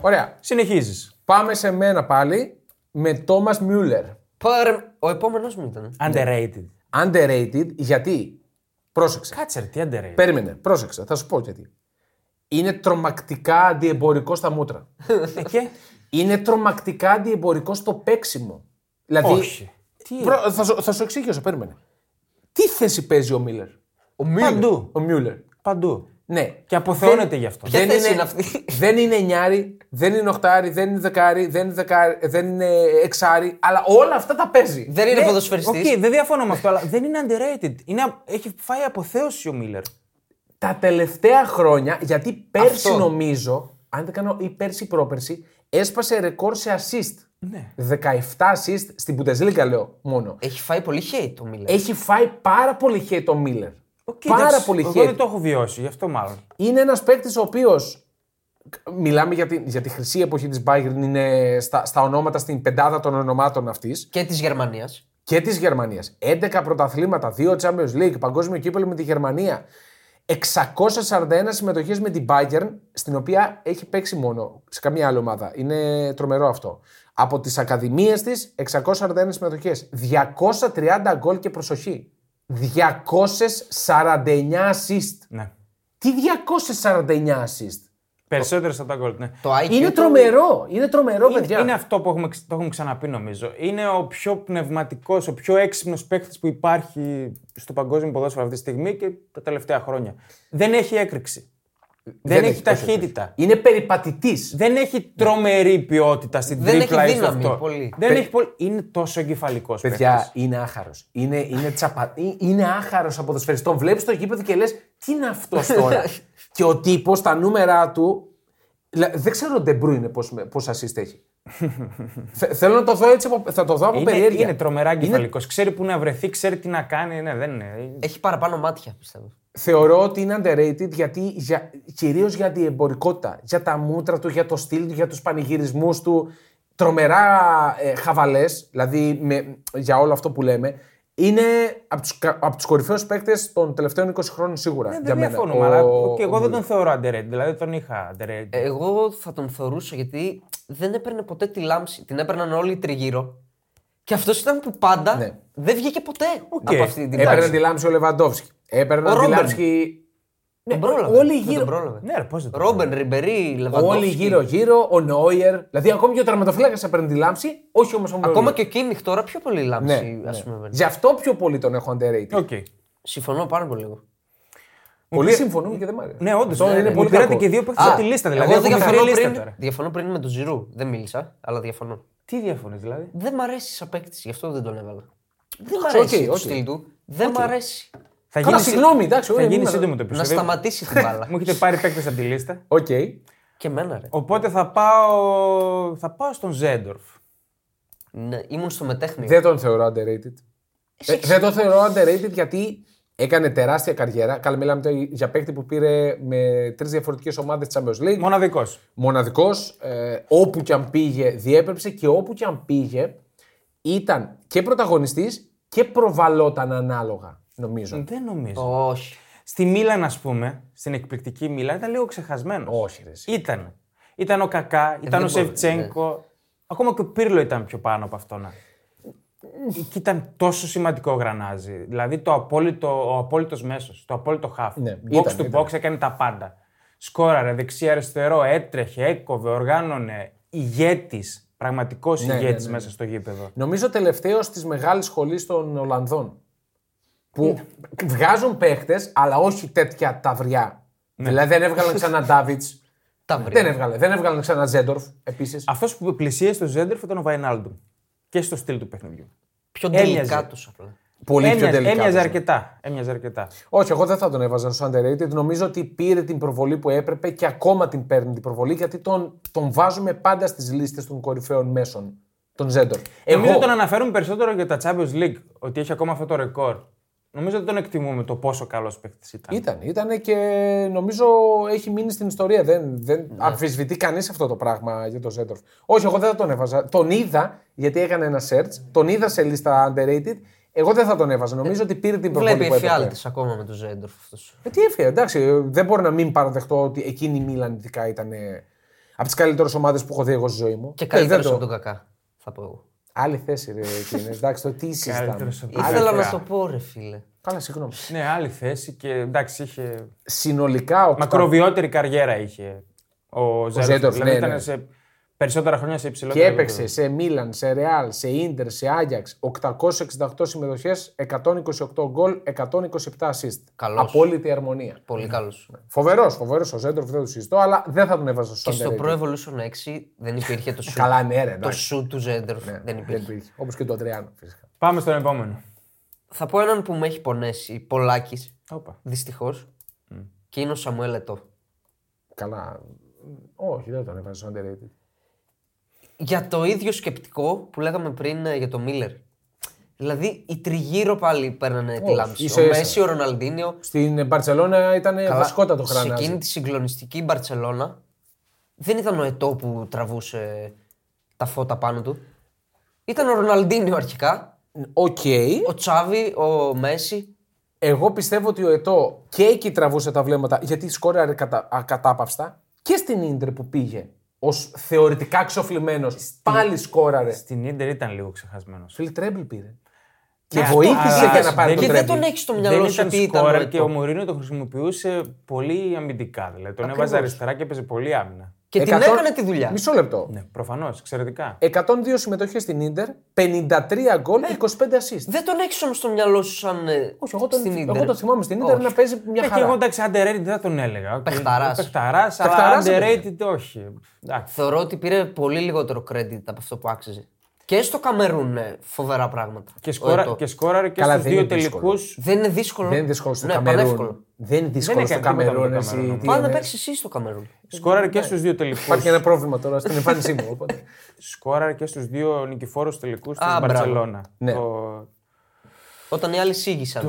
Ωραία. Συνεχίζεις. Πάμε σε μένα πάλι με Τόμας Μιούλερ. Ο επόμενος μου ήταν. Underrated. Underrated γιατί. Πρόσεξε. Κάτσερ, τι underrated. Περίμενε, πρόσεξε. Θα σου πω γιατί. Είναι τρομακτικά αντιεμπορικό στα μούτρα. Και... Είναι τρομακτικά αντιεμπορικό στο παίξιμο. Δηλαδή, όχι. Θα σου εξηγήσω, περίμενε. Τι θέση παίζει ο Μιούλερ? Παντού. Ναι. Και αποθεώνεται γι' αυτό. Δεν είναι αυτή. Δεν είναι εννιάρι, δεν είναι οχτάρι, δεν είναι δεκάρι, δεν είναι εξάρι. Αλλά όλα αυτά τα παίζει. Δεν είναι ποδοσφαιριστής. Okay, δεν διαφωνώ με αυτό, αλλά δεν είναι underrated. Έχει φάει αποθέωση ο Μιούλερ. Τα τελευταία χρόνια, γιατί πέρσι αυτό. Νομίζω, αν δεν κάνω ή πέρσι πρόπερσι, έσπασε ρεκόρ σε assist. Ναι. 17 assist στην Bundesliga, λέω μόνο. Έχει φάει πολύ hate το Μίλλερ. Έχει φάει πάρα πολύ hate το Μίλλερ. Πάρα πολύ hate. Εγώ δεν το έχω βιώσει, γι' αυτό μάλλον. Είναι ένας παίκτης ο οποίος. Μιλάμε για τη χρυσή εποχή της Bayern, είναι στα ονόματα, στην πεντάδα των ονομάτων αυτής. Και της Γερμανίας. 11 πρωταθλήματα, 2 Champions League, παγκόσμιο κύπελλο με τη Γερμανία. 641 συμμετοχές με την Μπάγερν, στην οποία έχει παίξει μόνο, σε καμία άλλη ομάδα. Είναι τρομερό αυτό. Από τις ακαδημίες της, 641 συμμετοχές. 230 γκολ και προσοχή. 249 assist. Ναι. Τι 249 assist? Περισσότερες από τα γκολ, ναι. Είναι τρομερό, παιδιά. Είναι αυτό που το έχουμε ξαναπεί νομίζω. Είναι ο πιο πνευματικός, ο πιο έξυπνος παίκτης που υπάρχει στο παγκόσμιο ποδόσφαιρο αυτή τη στιγμή και τα τελευταία χρόνια. Δεν έχει έκρηξη. Δεν έχει ταχύτητα. Είναι περιπατητής. Δεν έχει τρομερή ποιότητα στην τρίπλα ή στο αυτό. Πολύ. Είναι τόσο εγκεφαλικός παίκτης. Παιδιά, είναι άχαρος. Είναι άχαρος από το σφαιριστό. Βλέπεις το γήπεδο και λες, τι είναι αυτός τώρα. Και ο τύπος, τα νούμερα του. Δεν ξέρω ο Ντεμπρού είναι πώς assist έχει. Θέλω να το δω έτσι, θα το δω από περιέργεια. Είναι τρομερά εγκεφαλικός. Ξέρει πού να βρεθεί, ξέρει τι να κάνει. Ναι, δεν είναι. Έχει παραπάνω μάτια, πιστεύω. Θεωρώ ότι είναι underrated γιατί κυρίως για την εμπορικότητα. Για τα μούτρα του, για το στυλ του, για τους πανηγυρισμούς του. Τρομερά χαβαλές, δηλαδή για όλο αυτό που λέμε. Είναι από τους κορυφαίους παίκτες των τελευταίων 20 χρόνων σίγουρα. Ναι, δεν διαφωνώ, αλλά και εγώ δεν τον θεωρώ underrated, δηλαδή τον είχα underrated. Εγώ θα τον θεωρούσα γιατί δεν έπαιρνε ποτέ τη λάμψη, την έπαιρναν όλοι τριγύρω. Και αυτός ήταν που πάντα δεν βγήκε ποτέ από αυτή την έπαιρνε τη λάμψη ο Λεβαντόφσκι. Έπαιρνε τη λάμψη. Ναι, όλοι γύρω. Ναι, Ρόμπεν, Ριμπερί, Λεβαντόφσκι. Όλοι γύρω-γύρω, ο Νόιερ. Δηλαδή, ακόμη και ο τερματοφύλακας έπαιρνε τη λάμψη, όχι όμως ο Μιούλερ. Ακόμα και ο Κίμιχ τώρα πιο πολύ λάμψη. Γι' αυτό πιο πολύ τον έχω underrated. Συμφωνώ πάρα πολύ. Πολλοί συμφωνούν και δεν μ' άρεσε. Ναι, όντως. Μου πήρατε και δύο παίκτες από τη λίστα. Δηλαδή, εγώ διαφωνώ πριν με τον Ζιρού. Δεν μίλησα, αλλά διαφωνώ. Τι διαφωνείς δηλαδή? Δεν μ' αρέσει σαν παίκτης, γι' αυτό δεν τον έβαλα. Δεν μ' αρέσει το στυλ του. Δεν μ' αρέσει. Καλά, συγγνώμη, εντάξει. Θα γίνει σύντομο το επεισόδιο. Να σταματήσει την μπάλα. Μου έχετε πάρει παίκτες από τη λίστα. Και εμένα, ρε. Οπότε θα πάω στον Ζέντορφ. Ναι, ήμουν στο μετέχνιο. Δεν τον θεωρώ underrated. Δεν τον θεωρώ underrated γιατί έκανε τεράστια καριέρα. Καλά, μιλάμε για παίκτη που πήρε με 3 διαφορετικές ομάδες της Champions League. Μοναδικός. Όπου και αν πήγε, διέπρεψε και όπου και αν πήγε ήταν και πρωταγωνιστής και προβαλόταν ανάλογα, νομίζω. Δεν νομίζω. Όχι. Στη Μίλαν, ας πούμε, στην εκπληκτική Μίλαν, ήταν λίγο ξεχασμένος. Όχι, ρε. Ήταν ο Κακά, ήταν ο Σεβτσένκο. Ναι. Ακόμα και ο Πίρλο ήταν πιο πάνω από αυτόν. Και ήταν τόσο σημαντικό γρανάζι. Δηλαδή ο απόλυτος μέσος, το απόλυτο χαφ. Ναι, box to box έκανε τα πάντα. Σκόραρε δεξιά-αριστερό, έτρεχε, έκοβε, οργάνωνε. Ηγέτης, πραγματικός ηγέτης μέσα στο γήπεδο. Νομίζω τελευταίος της μεγάλης σχολής των Ολλανδών. Που βγάζουν παίχτες, αλλά όχι τέτοια ταυριά. Ναι. Δηλαδή δεν έβγαλαν ξανά Ντάβιντ. Δεν έβγαλαν ξανά Ζέντορφ επίσης. Αυτός που πλησίασε τον Ζέντορφ ήταν ο Βαϊνάλντουμ. Και στο στυλ του παιχνιδιού. Πιο τελικάτος απλά. Πολύ πιο τελικάτος. Έμοιαζε αρκετά. Όχι, εγώ δεν θα τον έβαζα στο underrated. Νομίζω ότι πήρε την προβολή που έπρεπε και ακόμα την παίρνει την προβολή γιατί τον βάζουμε πάντα στις λίστες των κορυφαίων μέσων. Τον Ζέντορφ. Εμείς δεν τον αναφέρουμε περισσότερο για τα Champions League, ότι έχει ακόμα αυτό το ρεκόρ. Νομίζω ότι τον εκτιμούμε το πόσο καλός παίκτης ήταν. Ήταν και νομίζω έχει μείνει στην ιστορία. Δεν αμφισβητεί κανείς αυτό το πράγμα για τον Ζέντορφ. Όχι, εγώ δεν θα τον έβαζα. Τον είδα γιατί έκανε ένα search. Τον είδα σε λίστα underrated. Εγώ δεν θα τον έβαζα. Νομίζω ότι πήρε την προβολή. Βλέπει εφιάλτης ακόμα με τον Ζέντορφ αυτός. Τι εφιάλτη, εντάξει. Δεν μπορώ να μην παραδεχτώ ότι εκείνη η Μίλαν ειδικά ήταν από τις καλύτερες ομάδες που έχω δει εγώ στη ζωή μου. Και καλύτερος από τον Κακά, θα πω εγώ. Άλλη θέση, ρε Κίνες. Εντάξει, το τι συζητάμε. Ήθελα να το πω, ρε φίλε. Καλά, συγγνώμη. Ναι, άλλη θέση και εντάξει, είχε. Συνολικά. Μακροβιότερη καριέρα είχε ο Ζέντορφ. Δηλαδή ήταν σε περισσότερα χρόνια σε υψηλότερο. Και έπαιξε σε Μίλαν, σε Ρεάλ, σε Ίντερ, σε Άγιαξ. 868 συμμετοχές, 128 γκολ, 127 assist. Καλώς. Απόλυτη αρμονία. Πολύ καλός. Φοβερός ο Ζέντορφ, δεν το συζητώ, αλλά δεν θα τον έβαζα στο Pro Evolution 6 δεν υπήρχε το shoot. Καλά, ναι, ρε. Το shoot του Ζέντορφ δεν υπήρχε. Όπως και του Αντρεάνου, φυσικά. Πάμε στον επόμενο. Θα πω έναν που με έχει πονέσει, Πολάκης. Δυστυχώς. Και είναι ο Σαμουέλ Ετώ. Καλά. Όχι, δεν τον έβαζα στο underrated. Για το ίδιο σκεπτικό που λέγαμε πριν για τον Μίλλερ. Δηλαδή οι τριγύρω πάλι παίρνανε τη λάμψη. Ο Μέση, ο Ροναλντίνιο. Στην Μπαρτσελώνα ήταν βασικότατο χρανάζι. Σε εκείνη τη συγκλονιστική Μπαρτσελώνα δεν ήταν ο Ετώ που τραβούσε τα φώτα πάνω του. Ήταν ο Ροναλντίνιο αρχικά. Ο Τσάβι, ο Μέση. Εγώ πιστεύω ότι ο Ετώ και εκεί τραβούσε τα βλέμματα γιατί σκόραρε ακατάπαυστα και στην Ίντερ που πήγε. Ως θεωρητικά ξοφλημένος, πάλι σκόραρε. Στην Ίντερ ήταν λίγο ξεχασμένος. Φίλ τréble πήρε. Και βοήθησε για να πάρει το τréble. Δεν τον έχει στο μυαλό σου ότι ήταν. Και ο Μουρίνιο τον χρησιμοποιούσε πολύ αμυντικά. Δηλαδή τον έβαζε αριστερά και έπαιζε πολύ άμυνα. Και την έκανε τη δουλειά. Μισό λεπτό. Ναι, προφανώς, εξαιρετικά. 102 συμμετοχές στην Ίντερ, 53 γκολ, 25 assist. Δεν τον έχει όμως στο μυαλό σου σαν. Όχι, εγώ τον θυμάμαι στην Ίντερ να παίζει μια χαρά. Και εγώ εντάξει, underrated δεν τον έλεγα. Πεχταράς, αλλά underrated όχι. Θεωρώ ότι πήρε πολύ λιγότερο credit από αυτό που άξιζε. Και στο Καμερούν φοβερά πράγματα. Και σκόραρε και στους δύο τελικούς. Δεν είναι δύσκολο. Δεν είναι δύσκολο στο Καμερούν. Δεν είναι δύσκολο στο Καμερούν. Πάμε να παίξεις εσύ στο Καμερούν. Σκόραρε και στους δύο τελικούς. Υπάρχει ένα πρόβλημα τώρα στην εμφάνισή μου. Σκόραρε και στους δύο νικηφόρους τελικούς της Μπαρτσελώνα. Όταν οι άλλοι σήγησαν.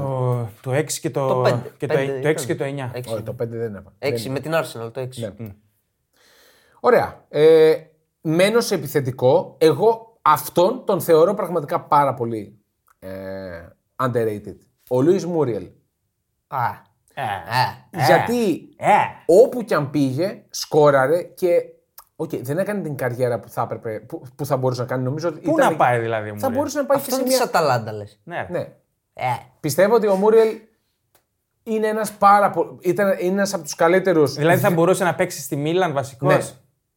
Το 6 και το 9. Το 5 δεν έπαιρνε. 6 με την Arsenal το 6. Ωραία. Μένω σε επιθετικό. Εγώ. Αυτόν τον θεωρώ πραγματικά πάρα πολύ underrated. Ο Λουίς Μούριελ. Γιατί όπου κι αν πήγε, σκόραρε και δεν έκανε την καριέρα που θα έπρεπε, που θα μπορούσε να κάνει. Νομίζω ότι πού ήταν, να πάει δηλαδή ο Μούριελ. Θα μπορούσε να πάει αυτό και σε μια Αταλάντα λες. Ναι. Πιστεύω ότι ο Μούριελ είναι ένας από τους καλύτερους. Δηλαδή θα μπορούσε να παίξει στη Μίλαν βασικός. Ναι.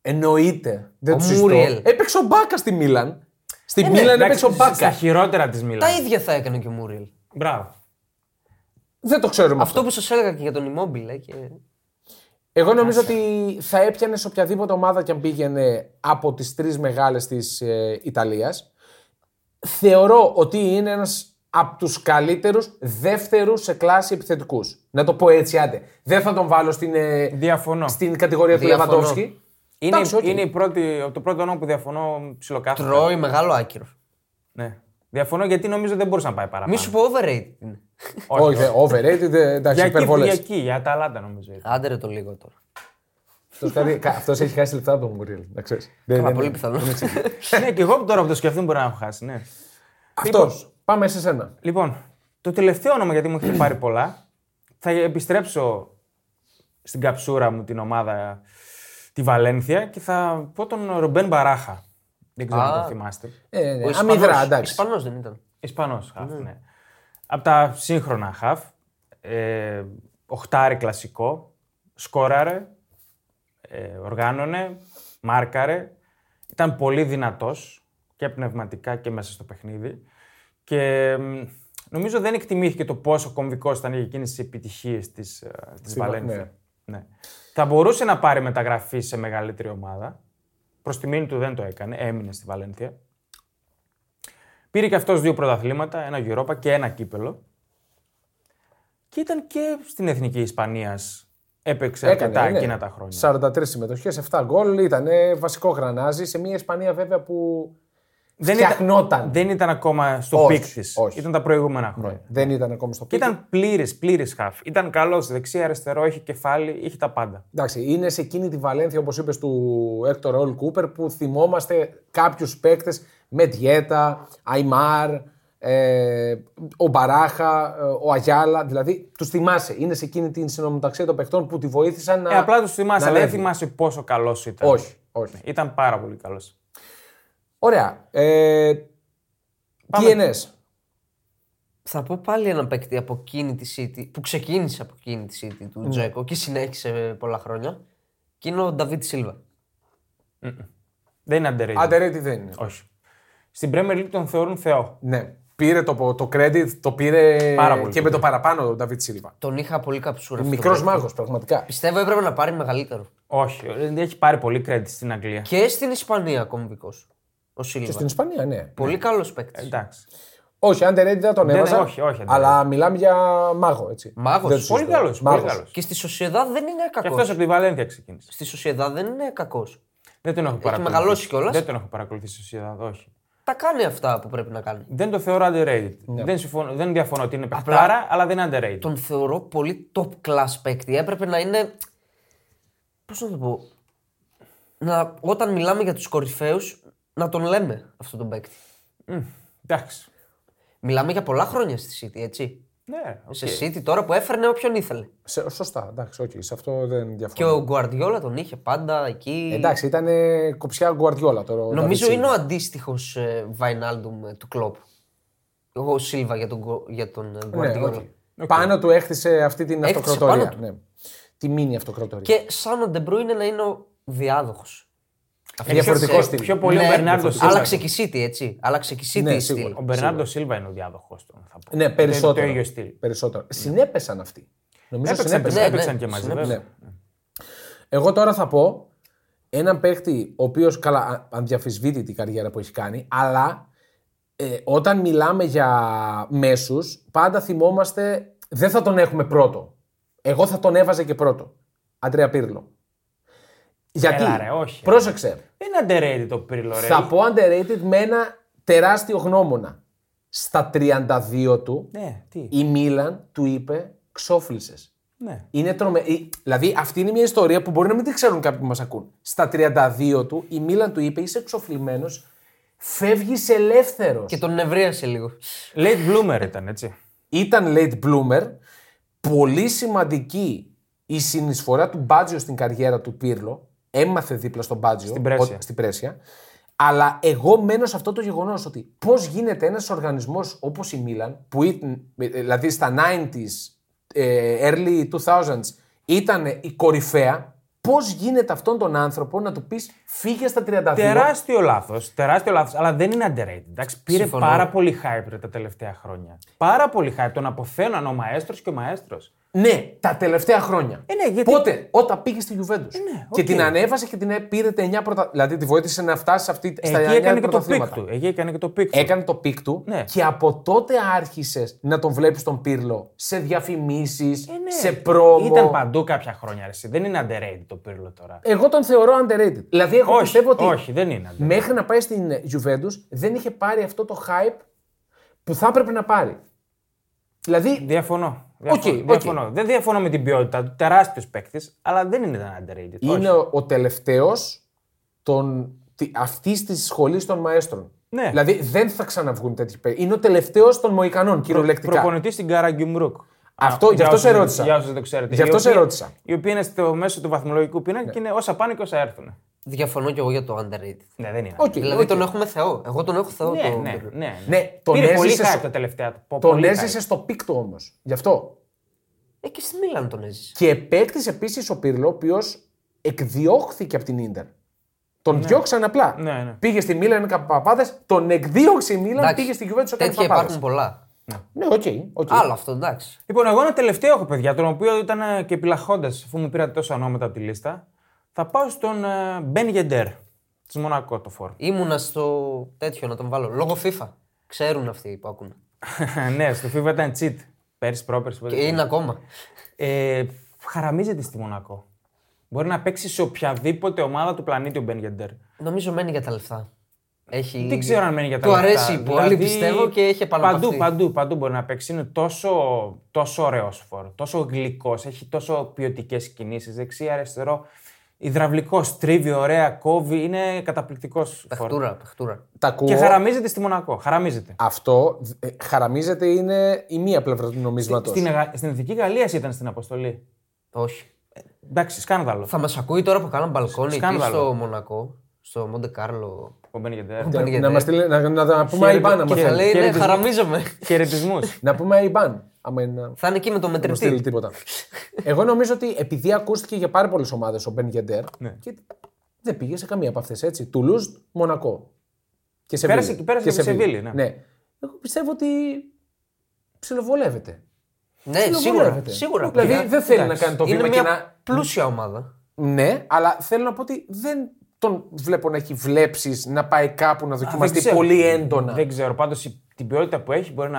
Εννοείται. Δεν του συστώ. Έπαιξε ο Μπάκα στη Μίλαν. Στη Μίλαν έπαιξε ο Μπάκα. Στα χειρότερα της Μίλαν. Τα ίδια θα έκανε και ο Μούριελ. Μπράβο. Δεν το ξέρουμε αυτό. Αυτό που σα έλεγα και για τον Immobile. Και... εγώ νομίζω ότι θα έπιανε σε οποιαδήποτε ομάδα και αν πήγαινε από τις τρεις μεγάλες της Ιταλίας. Θεωρώ ότι είναι ένας από τους καλύτερους δεύτερους σε κλάση επιθετικούς. Να το πω έτσι, άντε. Δεν θα τον βάλω στην κατηγορία του Λεβαντόφσκι. Είναι, το πρώτο όνομα που διαφωνώ ψιλοκάθαρα. Τρώει μεγάλο άκυρο. Ναι. Διαφωνώ γιατί νομίζω δεν μπορούσε να πάει παραπάνω. Μη σου πω overrated. Όχι, overrated, εντάξει, υπερβολές. Για εκεί, για τα Αταλάντα νομίζω. Άντε ρε το λίγο τώρα. Αυτός έχει χάσει λεπτά από τον Μουρίλ, να ξέρεις. Καλά, πολύ πιθανό. Ναι, και εγώ τώρα που το σκεφτούμε μπορεί να έχω χάσει, ναι. Αυτός, πάμε σε σένα. Λοιπόν, το τελευταίο όνομα, γιατί μου έχει πάρει πολλά, θα επιστρέψω στην καψούρα μου την ομάδα, τη Βαλένθια, και θα πω τον Ρουμπέν Μπαράχα. Δεν ξέρω αν το θυμάστε. Αμυδρά, εντάξει. Ισπανός δεν ήταν. Ισπανός χαφ, ναι. Από τα σύγχρονα χαφ. Οχτάρι κλασικό. Σκόραρε. Οργάνωνε. Μάρκαρε. Ήταν πολύ δυνατός και πνευματικά και μέσα στο παιχνίδι. Και νομίζω δεν εκτιμήθηκε το πόσο κομβικός ήταν για εκείνες τις επιτυχίες της Βαλένθια. Ναι. Θα μπορούσε να πάρει μεταγραφή σε μεγαλύτερη ομάδα. Προς τη μήνυ του δεν το έκανε, έμεινε στη Βαλένθια. Πήρε και αυτός 2 πρωταθλήματα, ένα Europa και ένα κύπελο. Και ήταν και στην Εθνική Ισπανίας. Έπαιξε αρκετά εκείνα τα χρόνια. 43 συμμετοχές, 7 γκολ, ήταν βασικό γρανάζι σε μια Ισπανία βέβαια που δεν ήταν ακόμα στο πικ της. Ήταν τα προηγούμενα χρόνια. Ναι, δεν ήταν ακόμα στο πικ. Ήταν πλήρης χαφ. Ήταν καλός, δεξιά, αριστερό, είχε κεφάλι, είχε τα πάντα. Εντάξει, είναι σε εκείνη τη Βαλένθια, όπως είπες, του Έκτορ Ολ Κούπερ που θυμόμαστε κάποιους παίκτες με Διέτα, Αϊμάρ, ο Μπαράχα, ο Αγιάλα. Δηλαδή, τους θυμάσαι. Είναι σε εκείνη την συνομοταξία των παιχτών που τη βοήθησαν να. Απλά τους θυμάσαι, αλλά δεν θυμάσαι πόσο καλός ήταν. Όχι. Ήταν πάρα πολύ καλός. Ωραία. TNS. Θα πω πάλι έναν παίκτη από εκείνη τη City, που ξεκίνησε από εκείνη τη City του Τζέκο και συνέχισε πολλά χρόνια. Και είναι ο Ντάβιντ Σίλβα. Δεν είναι underrated. Underrated δεν είναι. Όχι. Στην Premier League τον θεωρούν θεό. Ναι. Πήρε το credit, το πήρε και με το παραπάνω ο Ντάβιντ Σίλβα. Τον είχα πολύ καψουρευτεί. Μικρός μάγος, πραγματικά. Πιστεύω έπρεπε να πάρει μεγαλύτερο. Όχι. Έχει πάρει πολύ credit στην Αγγλία. Και στην Ισπανία κομβικός. Και στην Ισπανία, ναι. Πολύ καλός παίκτης. Εντάξει. Όχι, underrated δεν τον έβαζα. Όχι, αλλά μιλάμε για μάγο, έτσι. Μάγος, πολύ καλός. Και στη Σοσιαδάδ δεν είναι κακός. Και αυτός από τη Βαλένθια ξεκίνησε. Στη Σοσιαδάδ δεν είναι κακός. Δεν τον έχω παρακολουθήσει. Έχει μεγαλώσει κιόλας. Δεν τον έχω παρακολουθήσει στη Σοσιαδάδ, όχι. Τα κάνει αυτά που πρέπει να κάνει. Δεν το θεωρώ underrated. Ναι. Δεν διαφωνώ ότι είναι παιχτάρα, αλλά δεν είναι underrated. Τον θεωρώ πολύ top class παίκτη. Έπρεπε να είναι. Πώς να το πω. Όταν μιλάμε για τους κορυφαίους. Να τον λέμε αυτόν τον παίκτη. Εντάξει. Μιλάμε για πολλά χρόνια στη City, έτσι. Ναι, okay. Σε City τώρα που έφερνε όποιον ήθελε. Σωστά, εντάξει, okay. Σε αυτό δεν διαφωνώ. Και ο Γκουαρδιόλα τον είχε πάντα εκεί. Εντάξει, ήταν κοψιά Γκουαρδιόλα τώρα. Νομίζω είναι ο αντίστοιχος Βαϊνάλντουμ του Κλοπ. Ο Σίλβα για τον Γκουαρδιόλα. Okay. Πάνω του έχτισε αυτή την αυτοκρατορία. Ναι. Τη μίνι αυτοκρατορία. Και σαν ο Ντεμπρούινε να είναι ο διάδοχος. Διαφορετικό στυλ. Πιο πολύ ο Μπερνάρντο Σίλβα. Άλλαξε και η City, έτσι. Ο Μπερνάρντο Σίλβα είναι ο διάδοχος του. Ναι, περισσότερο. Συνέπεσαν αυτοί. Νομίζω συνέπεσαν και μαζί. Εγώ τώρα θα πω έναν παίκτη ο οποίος καλά ανδιαφυσβήτητη την καριέρα που έχει κάνει, αλλά όταν μιλάμε για μέσους, πάντα θυμόμαστε δεν θα τον έχουμε πρώτο. Εγώ θα τον έβαζα και πρώτο. Αντρέα Πίρλο. Γιατί, πρόσεξε. Δεν είναι underrated το Πίρλο. Θα πω underrated με ένα τεράστιο γνώμονα. Στα 32 του, ναι, η Μίλαν του είπε ξόφλησες. Ναι. Είναι δηλαδή αυτή είναι μια ιστορία που μπορεί να μην τη ξέρουν κάποιοι που μας ακούν. Στα 32 του η Μίλαν του είπε είσαι ξοφλημένος, φεύγεις ελεύθερος. Και τον νευρίασε λίγο. Late bloomer ήταν, έτσι. Ήταν late bloomer, πολύ σημαντική η συνεισφορά του Μπάτζιο στην καριέρα του Πίρλο. Έμαθε δίπλα στον Μπάτζιο, στην Πρέσια. Αλλά εγώ μένω σε αυτό το γεγονός ότι πώς γίνεται ένας οργανισμός όπως η Μίλαν, που δηλαδή στα 90s, early 2000s ήταν η κορυφαία, Πώς γίνεται αυτόν τον άνθρωπο να του πεις φύγε στα 32. Τεράστιο λάθος, αλλά δεν είναι underrated. Εντάξει, πήρε πάρα πολύ hype τα τελευταία χρόνια. Πάρα πολύ hype. Τον αποθέναν ο μαέστρος και ο μαέστρος. Ναι, τα τελευταία χρόνια. Γιατί... Πότε, όταν πήγε στη Γιουβέντους. Ναι, okay. Και την ανέβασε και την πήρε 9 πρωταθλήματα. Δηλαδή τη βοήθησε να φτάσει αυτή, στα 9 πρωταθλήματα. Εκεί έκανε και το πικ του. Έκανε το πικ του, ναι. Και από τότε άρχισε να τον βλέπει τον Πίρλο σε διαφημίσεις, ναι. Σε πρόμο. Ήταν παντού κάποια χρόνια. Αρέσει. Δεν είναι underrated το Πίρλο τώρα. Εγώ τον θεωρώ underrated. Δηλαδή, εγώ πιστεύω ότι. Όχι, δεν είναι underrated. Μέχρι να πάει στην Γιουβέντους δεν είχε πάρει αυτό το hype που θα έπρεπε να πάρει. Δηλαδή. Διαφωνώ. Διαφωνώ. Δεν διαφωνώ με την ποιότητα του, τεράστιος παίκτης, αλλά δεν είναι ένα underrated. Είναι ο τελευταίος αυτής της σχολής των μαέστρων. Ναι. Δηλαδή δεν θα ξαναβγούν τέτοιοι παίκτες. Είναι ο τελευταίος των Μοϊκανών, κυριολεκτικά. Προπονητής στην Καραγκιουμρούκ. Γι' αυτό σε ερώτησα. Για όσους δεν το ξέρετε. Γι' αυτό σε ερώτησα. Οι οποίοι είναι στο μέσο του βαθμολογικού πίνακα, ναι. Και είναι όσα πάνε και όσα έρθουν. Διαφωνώ κι εγώ για το underrated. Ναι, δεν είναι. Δηλαδή τον έχουμε Θεό. Εγώ τον έχω Θεό. Ναι. Τον έζησε στο πικ του όμως. Γι' αυτό. Και στη Μίλαν τον έζησε. Και επέκτησε επίσης ο Πίρλο, ο οποίος εκδιώχθηκε από την Ίντερ. Τον διώξαν απλά. Πήγε στη Μίλαν έκανε παπάδες, τον εκδίωξε η Μίλαν, πήγε στην Γιουβέντους έκανε παπάδες. Υπάρχουν πολλά. Ναι, οκ. Άλλο αυτό, εντάξει. Λοιπόν, εγώ ένα τελευταίο έχω, παιδιά, τον οποίο ήταν και επιλαχώντας, αφού μου πήρατε τόσα ονόματα από τη λίστα. Θα πάω στον Μπεν Γεντέρ, της Μονακό το φόρ. Ήμουνα στο τέτοιο να τον βάλω, λόγω FIFA. Ξέρουν αυτοί που ακούνε. Ναι, στο FIFA ήταν cheat. Πέρυσι, πρόπερσι. Και είναι ακόμα. Χαραμίζεται στη Μονακό. Μπορεί να παίξει σε οποιαδήποτε ομάδα του πλανήτη ο Μπεν Γεντέρ. Νομίζω μένει για τα λεφτά. Δεν ξέρω αν μένει για τα λεφτά. Του αρέσει πολύ, δηλαδή, πιστεύω και έχει επαναπαυθεί. Παντού μπορεί να παίξει. Είναι τόσο ωραίος φόρ, τόσο γλυκός, έχει τόσο ποιοτικές κινήσεις, δεξιά, αριστερό. Υδραυλικό, στρίβει, ωραία, κόβει. Είναι καταπληκτικός. Πεχτούρα. Και χαραμίζεται στη Μονακό. Χαραμίζεται. Αυτό χαραμίζεται είναι η μία πλευρά του νομίσματος. Στην Εθνική Γαλλία ήταν στην αποστολή. Όχι. Εντάξει, σκάνδαλο. Θα μας ακούει τώρα που κάναμε μπαλκόνι εκεί στο Μονακό, στο Μοντε Κάρλο. Να πούμε Αϊμπάν. Και θα λέει ναι, χαραμίζομαι. Χαιρετισμούς. Να πούμε Αϊμπάν. Θα είναι εκεί με το μετρητή. Εγώ νομίζω ότι επειδή ακούστηκε για πάρα πολλές ομάδες ο Μπεν Γεντέρ, και δεν πήγε σε καμία από αυτές, έτσι. Τουλούζ, Μονακό. Και Σεβίλη. Πέρασε και Σεβίλη. Ναι. Εγώ πιστεύω ότι ψιλοβολεύεται. Ναι, σίγουρα. Δηλαδή δεν θέλει να κάνει το βήμα. Είναι μια πλούσια ομάδα. Ναι, αλλά θέλω να πω ότι δεν τον βλέπω να έχει βλέψεις, να πάει κάπου να δοκιμαστεί πολύ έντονα. Δεν ξέρω. Πάντως την ποιότητα που έχει μπορεί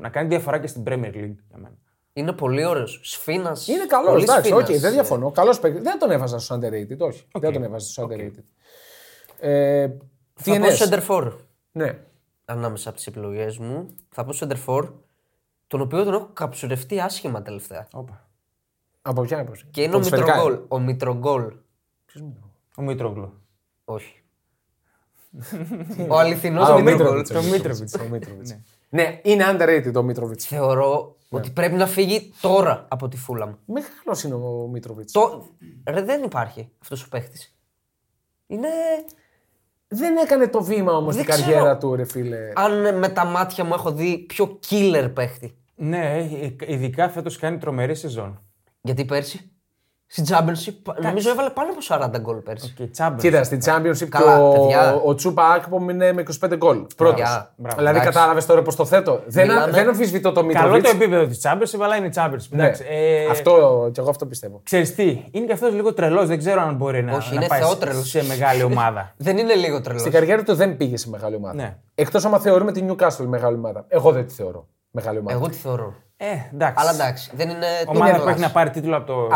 να κάνει διαφορά και στην Premier League για μένα. Είναι πολύ ωραίος. Σφήνας. Είναι καλός. Εντάξει, okay, δεν διαφωνώ. Καλός παίκτη. Δεν τον έβαζα στο underrated. Όχι. Okay. Δεν τον έβαζα στο underrated. Okay. Θα πω center-for. Ναι. Ανάμεσα από τις επιλογές μου, θα πω center-for, τον οποίο τον έχω καψουρευτεί άσχημα τελευταία. Όπα. Από ποια άποψη? Και είναι ο Μητρογκόλ. Ποιος Μητρογκόλ? Ο Μητρογκόλ. Όχι. Ο αληθινός Μητρογκόλ. Ο Μίτροβιτς. Ναι, είναι underrated ο Μίτροβιτς. Θεωρώ ότι πρέπει να φύγει τώρα από τη Φούλαμ. Μεγάλος είναι ο Μίτροβιτς. Δεν υπάρχει αυτός ο παίχτης. Είναι... Δεν έκανε το βήμα όμως την καριέρα του, ρε φίλε. Αν με τα μάτια μου έχω δει πιο killer παίχτη. Ναι, ειδικά φέτος κάνει τρομερή σεζόν. Γιατί πέρσι? Στην Championship, νομίζω έβαλε πάνω από 40 γκολ πέρσι. Κοίτα, στην Championship ο Τσούπα Ακπομ είναι με 25 γκολ. Πρώτος. Δηλαδή κατάλαβες τώρα πώς το θέτω. Δεν αμφισβητώ το Μίτροβιτς. Καλό το επίπεδο της Championship, αλλά είναι Championship. Αυτό κι εγώ αυτό πιστεύω. Ξέρεις τι, είναι και αυτός λίγο τρελός. Δεν ξέρω αν μπορεί να πάει σε μεγάλη ομάδα. Δεν είναι λίγο τρελός. Στην καριέρα του δεν πήγε σε μεγάλη ομάδα. Εκτός άμα θεωρούμε τη Newcastle μεγάλη ομάδα. Εγώ δεν τη θεωρώ μεγάλη ομάδα. Εγώ τη θεωρώ. Εντάξει. Αλλά εντάξει, δεν είναι ομάδα που έχει να πάρει τίτλο από το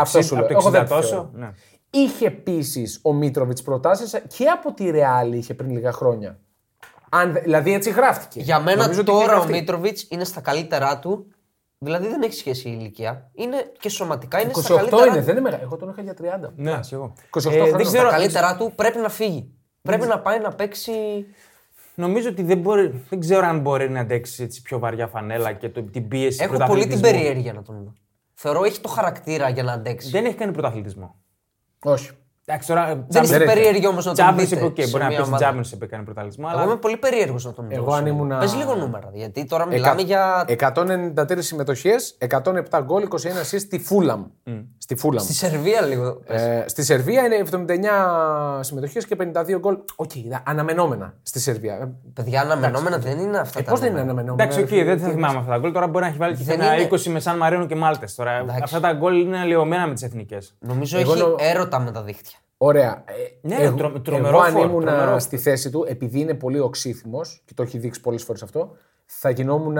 60 τόσο. Ναι. Είχε επίσης ο Μίτροβιτς προτάσεις και από τη Real είχε πριν λίγα χρόνια. Δηλαδή έτσι γράφτηκε. Για μένα νομίζω τώρα ο Μίτροβιτς είναι στα καλύτερά του. Δηλαδή δεν έχει σχέση η ηλικία. Είναι και σωματικά είναι στα καλύτερά του. 28 είναι, δεν είναι μεγάλο. Εγώ τον είχα για 30. Ναι, εγώ. 28 χρόνια. Στα καλύτερά του πρέπει να φύγει. Πρέπει να πάει να παίξει. Νομίζω ότι δεν ξέρω αν μπορεί να αντέξει έτσι πιο βαριά φανέλα και την πίεση. Έχω πολύ την περιέργεια να τον δω. Θεωρώ έχει το χαρακτήρα για να αντέξει. Δεν έχει κάνει πρωταθλητισμό. Όχι. Δεν είσαι περίεργο όμως να το δείτε. Μπορεί να πεις Championship έκανε πρωταθλητισμό. Εγώ είμαι πολύ περίεργος να το δείτε. Πες λίγο νούμερα, γιατί τώρα μιλάμε για... 193 συμμετοχές, 107 γκολ, 21 assists στη Fulham. Στη Σερβία λίγο. Στη Σερβία είναι 79 συμμετοχές και 52 γκολ. Οκ, αναμενόμενα στη Σερβία. Παιδιά, αναμενόμενα δεν είναι αυτά. Πώς δεν είναι αναμενόμενα. Εντάξει, οκ, δεν θα θυμάμαι αυτά τα γκολ. Τώρα μπορεί να έχει βάλει και ένα 20 με Σαν Μαρίνο και Μάλτες τώρα. Αυτά τα γκολ είναι αλλοιωμένα με τις εθνικές. Νομίζω έχει έρωτα με τα δίχτυα. Ωραία. Εγώ αν ήμουν στη θέση του, επειδή είναι πολύ οξύθυμος και το έχει δείξει πολλές φορές αυτό, θα γινόμουν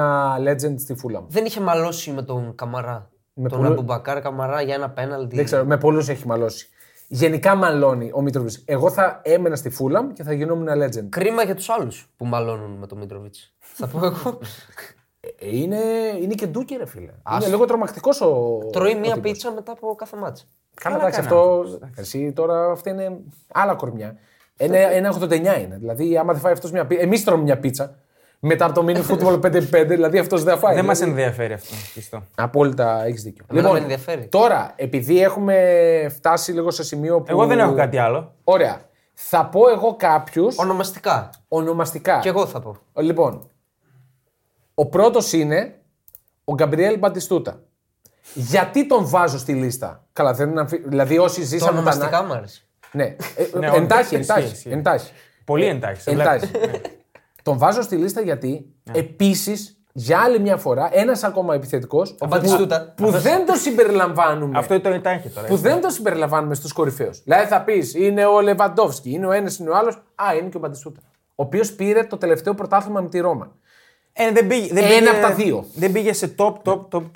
legend στη Fulham. Δεν είχε μαλώσει με τον Καμαρά. Με τον Αμπουμπακάρ Καμαρά για ένα πέναλτι. Δεν ξέρω, με πολλούς έχει μαλώσει. Γενικά μαλώνει ο Μίτροβιτς. Εγώ θα έμενα στη Fulham και θα γινόμουν legend. Κρίμα για τους άλλους που μαλώνουν με τον Μίτροβιτς. Θα πω εγώ. Είναι και ντούκι, ρε φίλε. Είναι λίγο τρομακτικός ο. Τρώει μία πίτσα μετά από κάθε μάτς. Καλά, εντάξει, αυτό. Εσύ τώρα αυτή είναι άλλα κορμιά. 1,89 είναι. Δηλαδή, άμα δεν φάει αυτός μια πίτσα. Εμείς τρώμε μια πίτσα. Μετά από το mini football 5-5, δηλαδή αυτός δεν φάει. Δεν μας ενδιαφέρει αυτό. Απόλυτα έχεις δίκιο. Λοιπόν, τώρα, επειδή έχουμε φτάσει λίγο σε σημείο που. Εγώ δεν έχω κάτι άλλο. Ωραία. Θα πω εγώ κάποιους. Ονομαστικά. Και εγώ θα πω. Λοιπόν. Ο πρώτος είναι ο Γκαμπριέλ Μπατιστούτα. Γιατί τον βάζω στη λίστα. Καλά, δηλαδή όσοι ζήσαμε. Το ονομαστικά μου άρεσε. Ναι, εντάχει. Πολύ εντάχει. Τον βάζω στη λίστα γιατί επίσης για άλλη μια φορά ένας ακόμα επιθετικός. Ο Μπατιστούτα. Που δεν το συμπεριλαμβάνουμε. Αυτό ήταν εντάχει τώρα. Που δεν το συμπεριλαμβάνουμε στους κορυφαίους. Δηλαδή θα πεις είναι ο Λεβαντόφσκι, είναι ο ένας, είναι ο άλλος. Α, είναι και ο Μπατιστούτα. Ο οποίος πήρε το τελευταίο πρωτάθλημα με τη Ρώμα. Δεν πήγε από τα δύο. Δεν πήγε σε top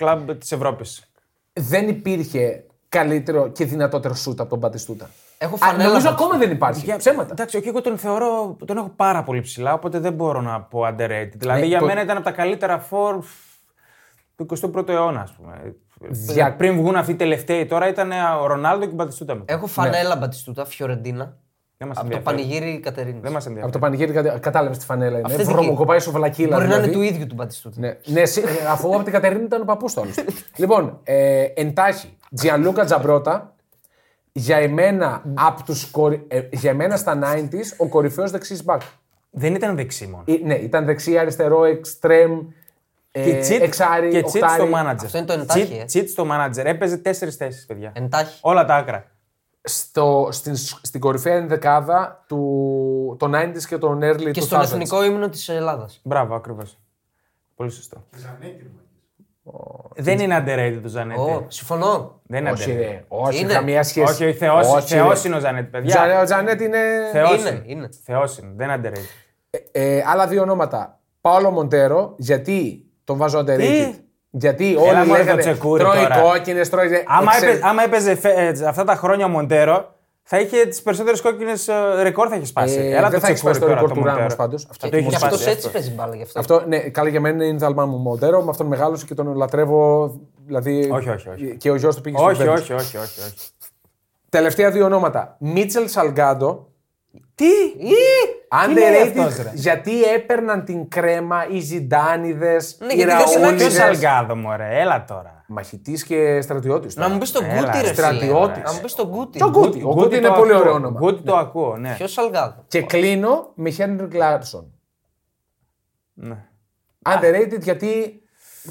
club της Ευρώπης. Δεν υπήρχε καλύτερο και δυνατότερο σούτ από τον Μπατιστούτα. Νομίζω ακόμα δεν υπάρχει. Για ψέματα. Εντάξει, εγώ τον έχω πάρα πολύ ψηλά, οπότε δεν μπορώ να πω underrated. Δηλαδή για μένα ήταν από τα καλύτερα forward του 21ου αιώνα, ας πούμε. Πριν βγουν αυτοί οι τελευταίοι τώρα ήταν ο Ρονάλντο και ο Μπατιστούτα. Έχω φανέλα Μπατιστούτα, Φιωρεντίνα. Από το πανηγύρι Κατερίνης. Δεν μας ενδιαφέρει. Από το πανηγύρι Κατερίνης. Κατάλαβες τη φανέλα είναι. Βρωμοκοπάει σοβαλακίλα. Μπορεί να είναι του ίδιου του Μπατιστούτα. Ναι, αφού από την Κατερίνη ήταν ο παππούς του. Λοιπόν, εντάχει. Τζιανλούκα Ζαμπρόττα. Για εμένα, στα 90's, ο κορυφαίος δεξής μπακ. Δεν ήταν δεξί μόνο. Ναι, ήταν δεξί, αριστερό, εξτρέμ. Και τσίτ στο μάνατζερ. Αυτό είναι το εντάχει. Τσίτ στο μάνατζερ. Έπαιζε 4 θέσεις, παιδιά. Εντάχει. Όλα τα άκρα. Στην κορυφαία ενδεκάδα του 90s και των early 2000s. Και στον εθνικό ύμνο της Ελλάδας. Μπράβο, ακριβώς. Πολύ σωστό. Ζανέτη. Δεν είναι underrated το Ζανέτη. Συμφωνώ. Δεν είναι underrated. Όχι, είναι καμία σχέση. Όχι, θεός είναι ο Ζανέτη, παιδιά. Ο Ζανέτη είναι. Θεός είναι. Δεν είναι underrated. Άλλα δύο ονόματα. Παόλο Μοντέρο, γιατί τον βάζω underrated. Γιατί όλοι λέγανε τρώει κόκκινες, τρώει... Άμα έπαιζε αυτά τα χρόνια ο Μοντέρο, θα είχε τις περισσότερες κόκκινες ρεκόρ θα είχε σπάσει. Δεν θα έχει σπάσει το ρεκόρ του Ράμος πάντως. Και αυτός έτσι παίζει μπάλα γι' αυτό. Ναι, καλά για μένα είναι δαλμά μου Μοντέρο, με αυτόν μεγάλωσε και τον λατρεύω. Δηλαδή και ο γιος του πήγε στον Βέρντ. Όχι. Τελευταία δύο ονόματα. Μίτσελ Σαλγκάντο. Underrated, γιατί έπαιρναν την κρέμα οι Ζιντάνιδες, οι Ραούλιδες. Ποιος Σαλγκάδο, μωρέ, έλα τώρα. Μαχητής και στρατιώτης. Να μου πεις τον Γκούτι, ρε στρατιώτης. Να μου πεις τον Γκούτι. Ο Γκούτι είναι πολύ ωραίο όνομα. Γκούτι το ακούω, ναι. Ποιος Σαλγκάδο. Και κλείνω με Χένρι Κλάρσον. Ναι. Underrated, γιατί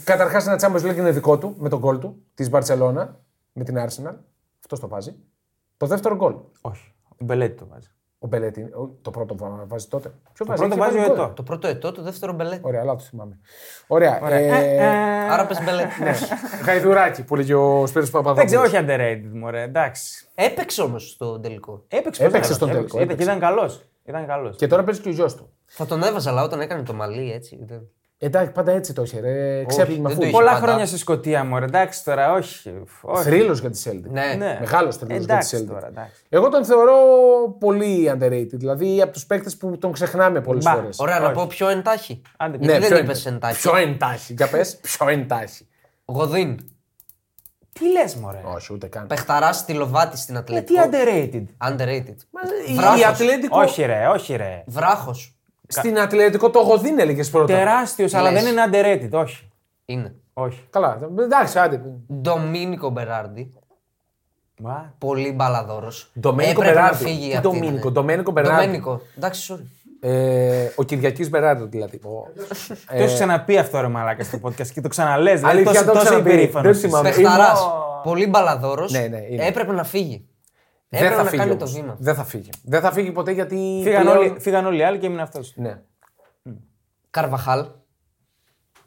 καταρχάς ένα Champions League είναι δικό του, με τον γκολ του, της Μπαρσελόνα, με την Arsenal. Αυτός το βάζει. Το δεύτερο γκολ. Όχι, ο Μπελέτη το βάζει. Ο Μπελέτη, το πρώτο βάζει τότε. Ποιο το πρώτο βάζει ο Ετώ. Το πρώτο Ετώ, το δεύτερο Μπελέτη. Ωραία, αλλά το θυμάμαι. Ωραία. Άρα πες Μπελέτη. Ναι. Γαϊδουράκι που λέγει ο Σπύρος Παπαδόπουλος. Δεν ξέρω, όχι underrated, μωρέ, εντάξει. Έπαιξε όμως στο τελικό. Έπαιξε στον τελικό. Έπαιξε. Ήταν καλός. Και τώρα παίζει και ο γιος του. Θα τον έβαζα, αλλά όταν έκανε το μαλλί έτσι. Εντάξει, πάντα έτσι το είχε, ρε. Ξέπλυμα φούτου. Πολλά χρόνια στη Σκωτία, μωρέ. Εντάξει τώρα, όχι. Θρύλος για τη Celtic. Ναι. Μεγάλος θρύλος για τη Celtic. Εγώ τον θεωρώ πολύ underrated. Δηλαδή από τους παίκτες που τον ξεχνάμε πολλές φορές. Ωραία, να πω πιο εντάχει. Ναι, δεν είπες εντάχει. Πιο εντάχει. Για πες, πιο εντάχει. Γοδίν. Τι λες, μωρέ. Όχι, ούτε καν. Πεχταράς στη Λοβάτη στην Ατλέτικο. Τι underrated. Η Ατλέτικο. Όχι, ρε. Βράχος. Στην Ατλετικό το Γοδίν έλεγες πρώτα. Τεράστιος, αλλά δεν είναι underrated, όχι. Είναι. Όχι. Καλά, εντάξει, άντε. Ντομένικο Μπεράρντι. Πολύ μπαλαδόρος. Ντομένικο Μπεράρντι. Ντομένικο Μπεράρντι. Εντάξει, sorry. Ο Κυριακής Μπεράρντι δηλαδή. Το έχει ξαναπεί αυτό ρε μαλάκα στο podcast και το ξαναλες. Αλήθεια, το ξαναπεί. Πεχταράς. Πολύ μπαλαδόρος. Έπρεπε να φύγει. Δεν θα φύγει. Δεν θα φύγει. Δεν θα φύγει ποτέ γιατί. Φύγαν όλοι οι άλλοι και έμεινε αυτός. Καρβαχάλ.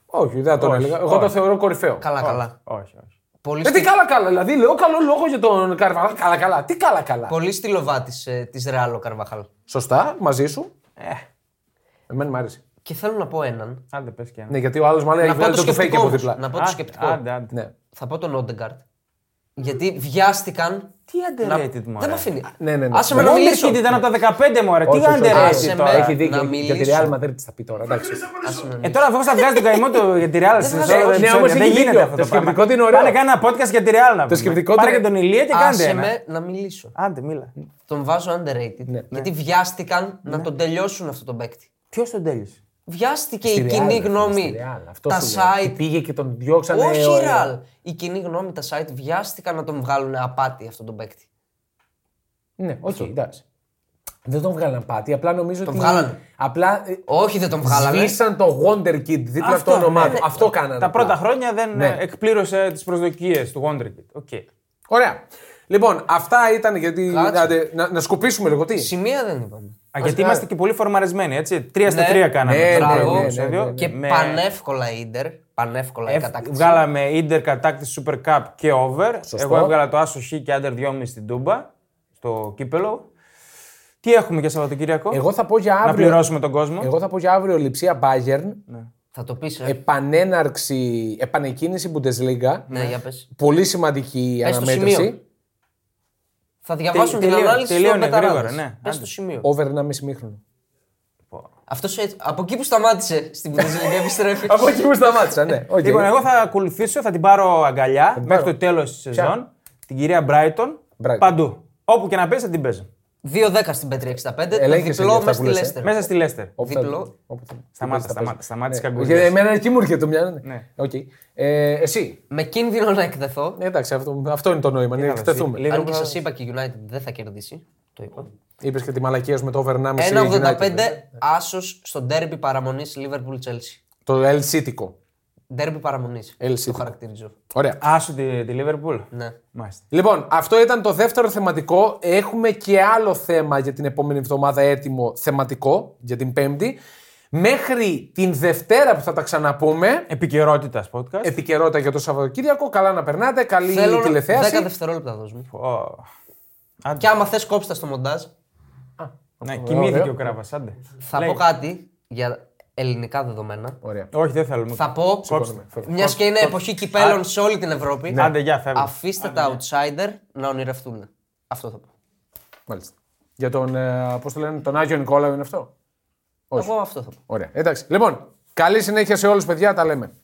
Όχι, δεν τον έλεγα. Εγώ το θεωρώ κορυφαίο. Καλά. Όχι. Δεν καλά, δηλαδή λέω καλό λόγο για τον Καρβαχάλ. Καλά. Τι καλά. Πολύ στυλοβά τη Ρεάλ ο Καρβαχάλ. Σωστά, μαζί σου. Εμένα μου άρεσε. Και θέλω να πω έναν. Άντε, πες και έναν. Ναι, γιατί ο άλλος μάλλον έχει βγάλει το fake από δίπλα. Να πω το σκεπτικό. Άντε. Ναι. Θα πω τον Όντεγκαρντ. Γιατί βιάστηκαν. Τι underrated μου. Δεν με αφήνει. Ναι. Άσε με να μιλήσω. Ήταν από τα 15 μου. Τι underrated τώρα. Έχει δίκιο. Για τη Real Madrid θα πει τώρα. Τώρα αφού θα βγάζει τον καημό του για τη Real. Δεν γίνεται αυτό το πράγμα. Πάνε κάνε ένα podcast για τη Real. Το σκεπτικό τώρα για τον Ηλία και κάντε. Άσε με να μιλήσω. Άντε, μίλα. Τον βάζω underrated. Γιατί βιάστηκαν να τον τελειώσουν αυτόν τον παίκτη. Ποιο τον τέλειωσε. Βιάστηκε η κοινή γνώμη, τα site. Πήγε και τον διώξανε. Όχι, Real. Η κοινή γνώμη, τα site βιάστηκαν να τον βγάλουν απάτη αυτόν τον παίκτη. Ναι, όχι, εντάξει. Δεν τον βγάλανε απάτη, απλά νομίζω τον ότι. Βγάλανε. Απλά. Όχι, δεν τον βγάλανε. Σβήσαν το Wonder Kid δίπλα από το όνομά του. Αυτό κάνανε. Τα πρώτα χρόνια δεν εκπλήρωσε τις προσδοκίες του Wonder Kid. Okay. Ωραία. Λοιπόν, αυτά ήταν γιατί. Να σκουπίσουμε λίγο τι. Σημεία δεν είπαμε. Γιατί είμαστε και πολύ φορμαρισμένοι, έτσι. 3-3 κάναμε. Ναι. Και πανεύκολα η Ίντερ. Πανεύκολα η κατάκτηση. Βγάλαμε Ίντερ κατάκτηση Super Cup και over. Σωστό. Εγώ έβγαλα το Άσο Χ και Άντερ 2,5 στην Τούμπα, στο κύπελο. Τι έχουμε για Σαββατοκύριακο? Εγώ θα πω για αύριο. Να πληρώσουμε τον κόσμο. Εγώ θα πω για αύριο Λειψία Μπάγερν. Θα το πεις. Επανέναρξη, επανεκκίνηση Bundesliga. Ναι, για πες. Πολύ σημαντική αναμέτρηση. Θα διαβάσουν την ανάλυση του μεταγράφου. Ναι. Πες το σημείο. Over 1,5 μήχρονο. Αυτός από εκεί που σταμάτησε στην Bundesliga επιστρέφει. Από εκεί που σταμάτησα, ναι. Okay. Λοιπόν, εγώ θα ακολουθήσω, θα την πάρω αγκαλιά μέχρι το τέλος της σεζόν. Την κυρία Brighton. Παντού. Όπου και να παίζει, θα την παίζω. 2-10 στην Πέτρια 65. Διπλό μέσα στη Λέστερ. Διπλό. Σταμάτησε καγκούρια. Εμένα εκεί μου έρχεται το μυαλό. Εσύ. Με κίνδυνο να εκδεθώ. Εντάξει, αυτό είναι το νόημα. Να εκδεθούμε. Αν και σας είπα και η United δεν θα κερδίσει. Το είπα. Είπες και τη μαλακία με το over 1,5. 1,85 άσος στο ντέρμπι παραμονής Λίβερπουλ Τσέλσι. Το ελσίτικο. Ντέρμπι παραμονής. Το χαρακτηρίζω. Ωραία. Άσου τη Λίβερπουλ. Ναι. Μάλιστα. Λοιπόν, αυτό ήταν το δεύτερο θεματικό. Έχουμε και άλλο θέμα για την επόμενη εβδομάδα έτοιμο θεματικό για την Πέμπτη. Μέχρι την Δευτέρα που θα τα ξαναπούμε. Επικαιρότητα podcast. Επικαιρότητα για το Σαββατοκύριακο. Καλά να περνάτε. Καλή τηλεθέαση. Θέλω 10 δευτερόλεπτα δώσουμε. Και άμα θες κόψτε στο μοντάζ. Ναι, κοιμήθηκε ο Κράβας. Θα πω κάτι για ελληνικά δεδομένα. Ωραία. Όχι, δεν θέλουμε. Θα πω, μιας και είναι εποχή κυπέλων σε όλη την Ευρώπη, ναι. Αφήστε τα outsider να ονειρευτούν. Αυτό θα πω. Μάλιστα. Για τον, πώς το λένε, τον Άγιο Νικόλαο είναι αυτό? Όχι. Εγώ αυτό θα πω. Ωραία. Εντάξει. Λοιπόν, καλή συνέχεια σε όλους παιδιά, τα λέμε.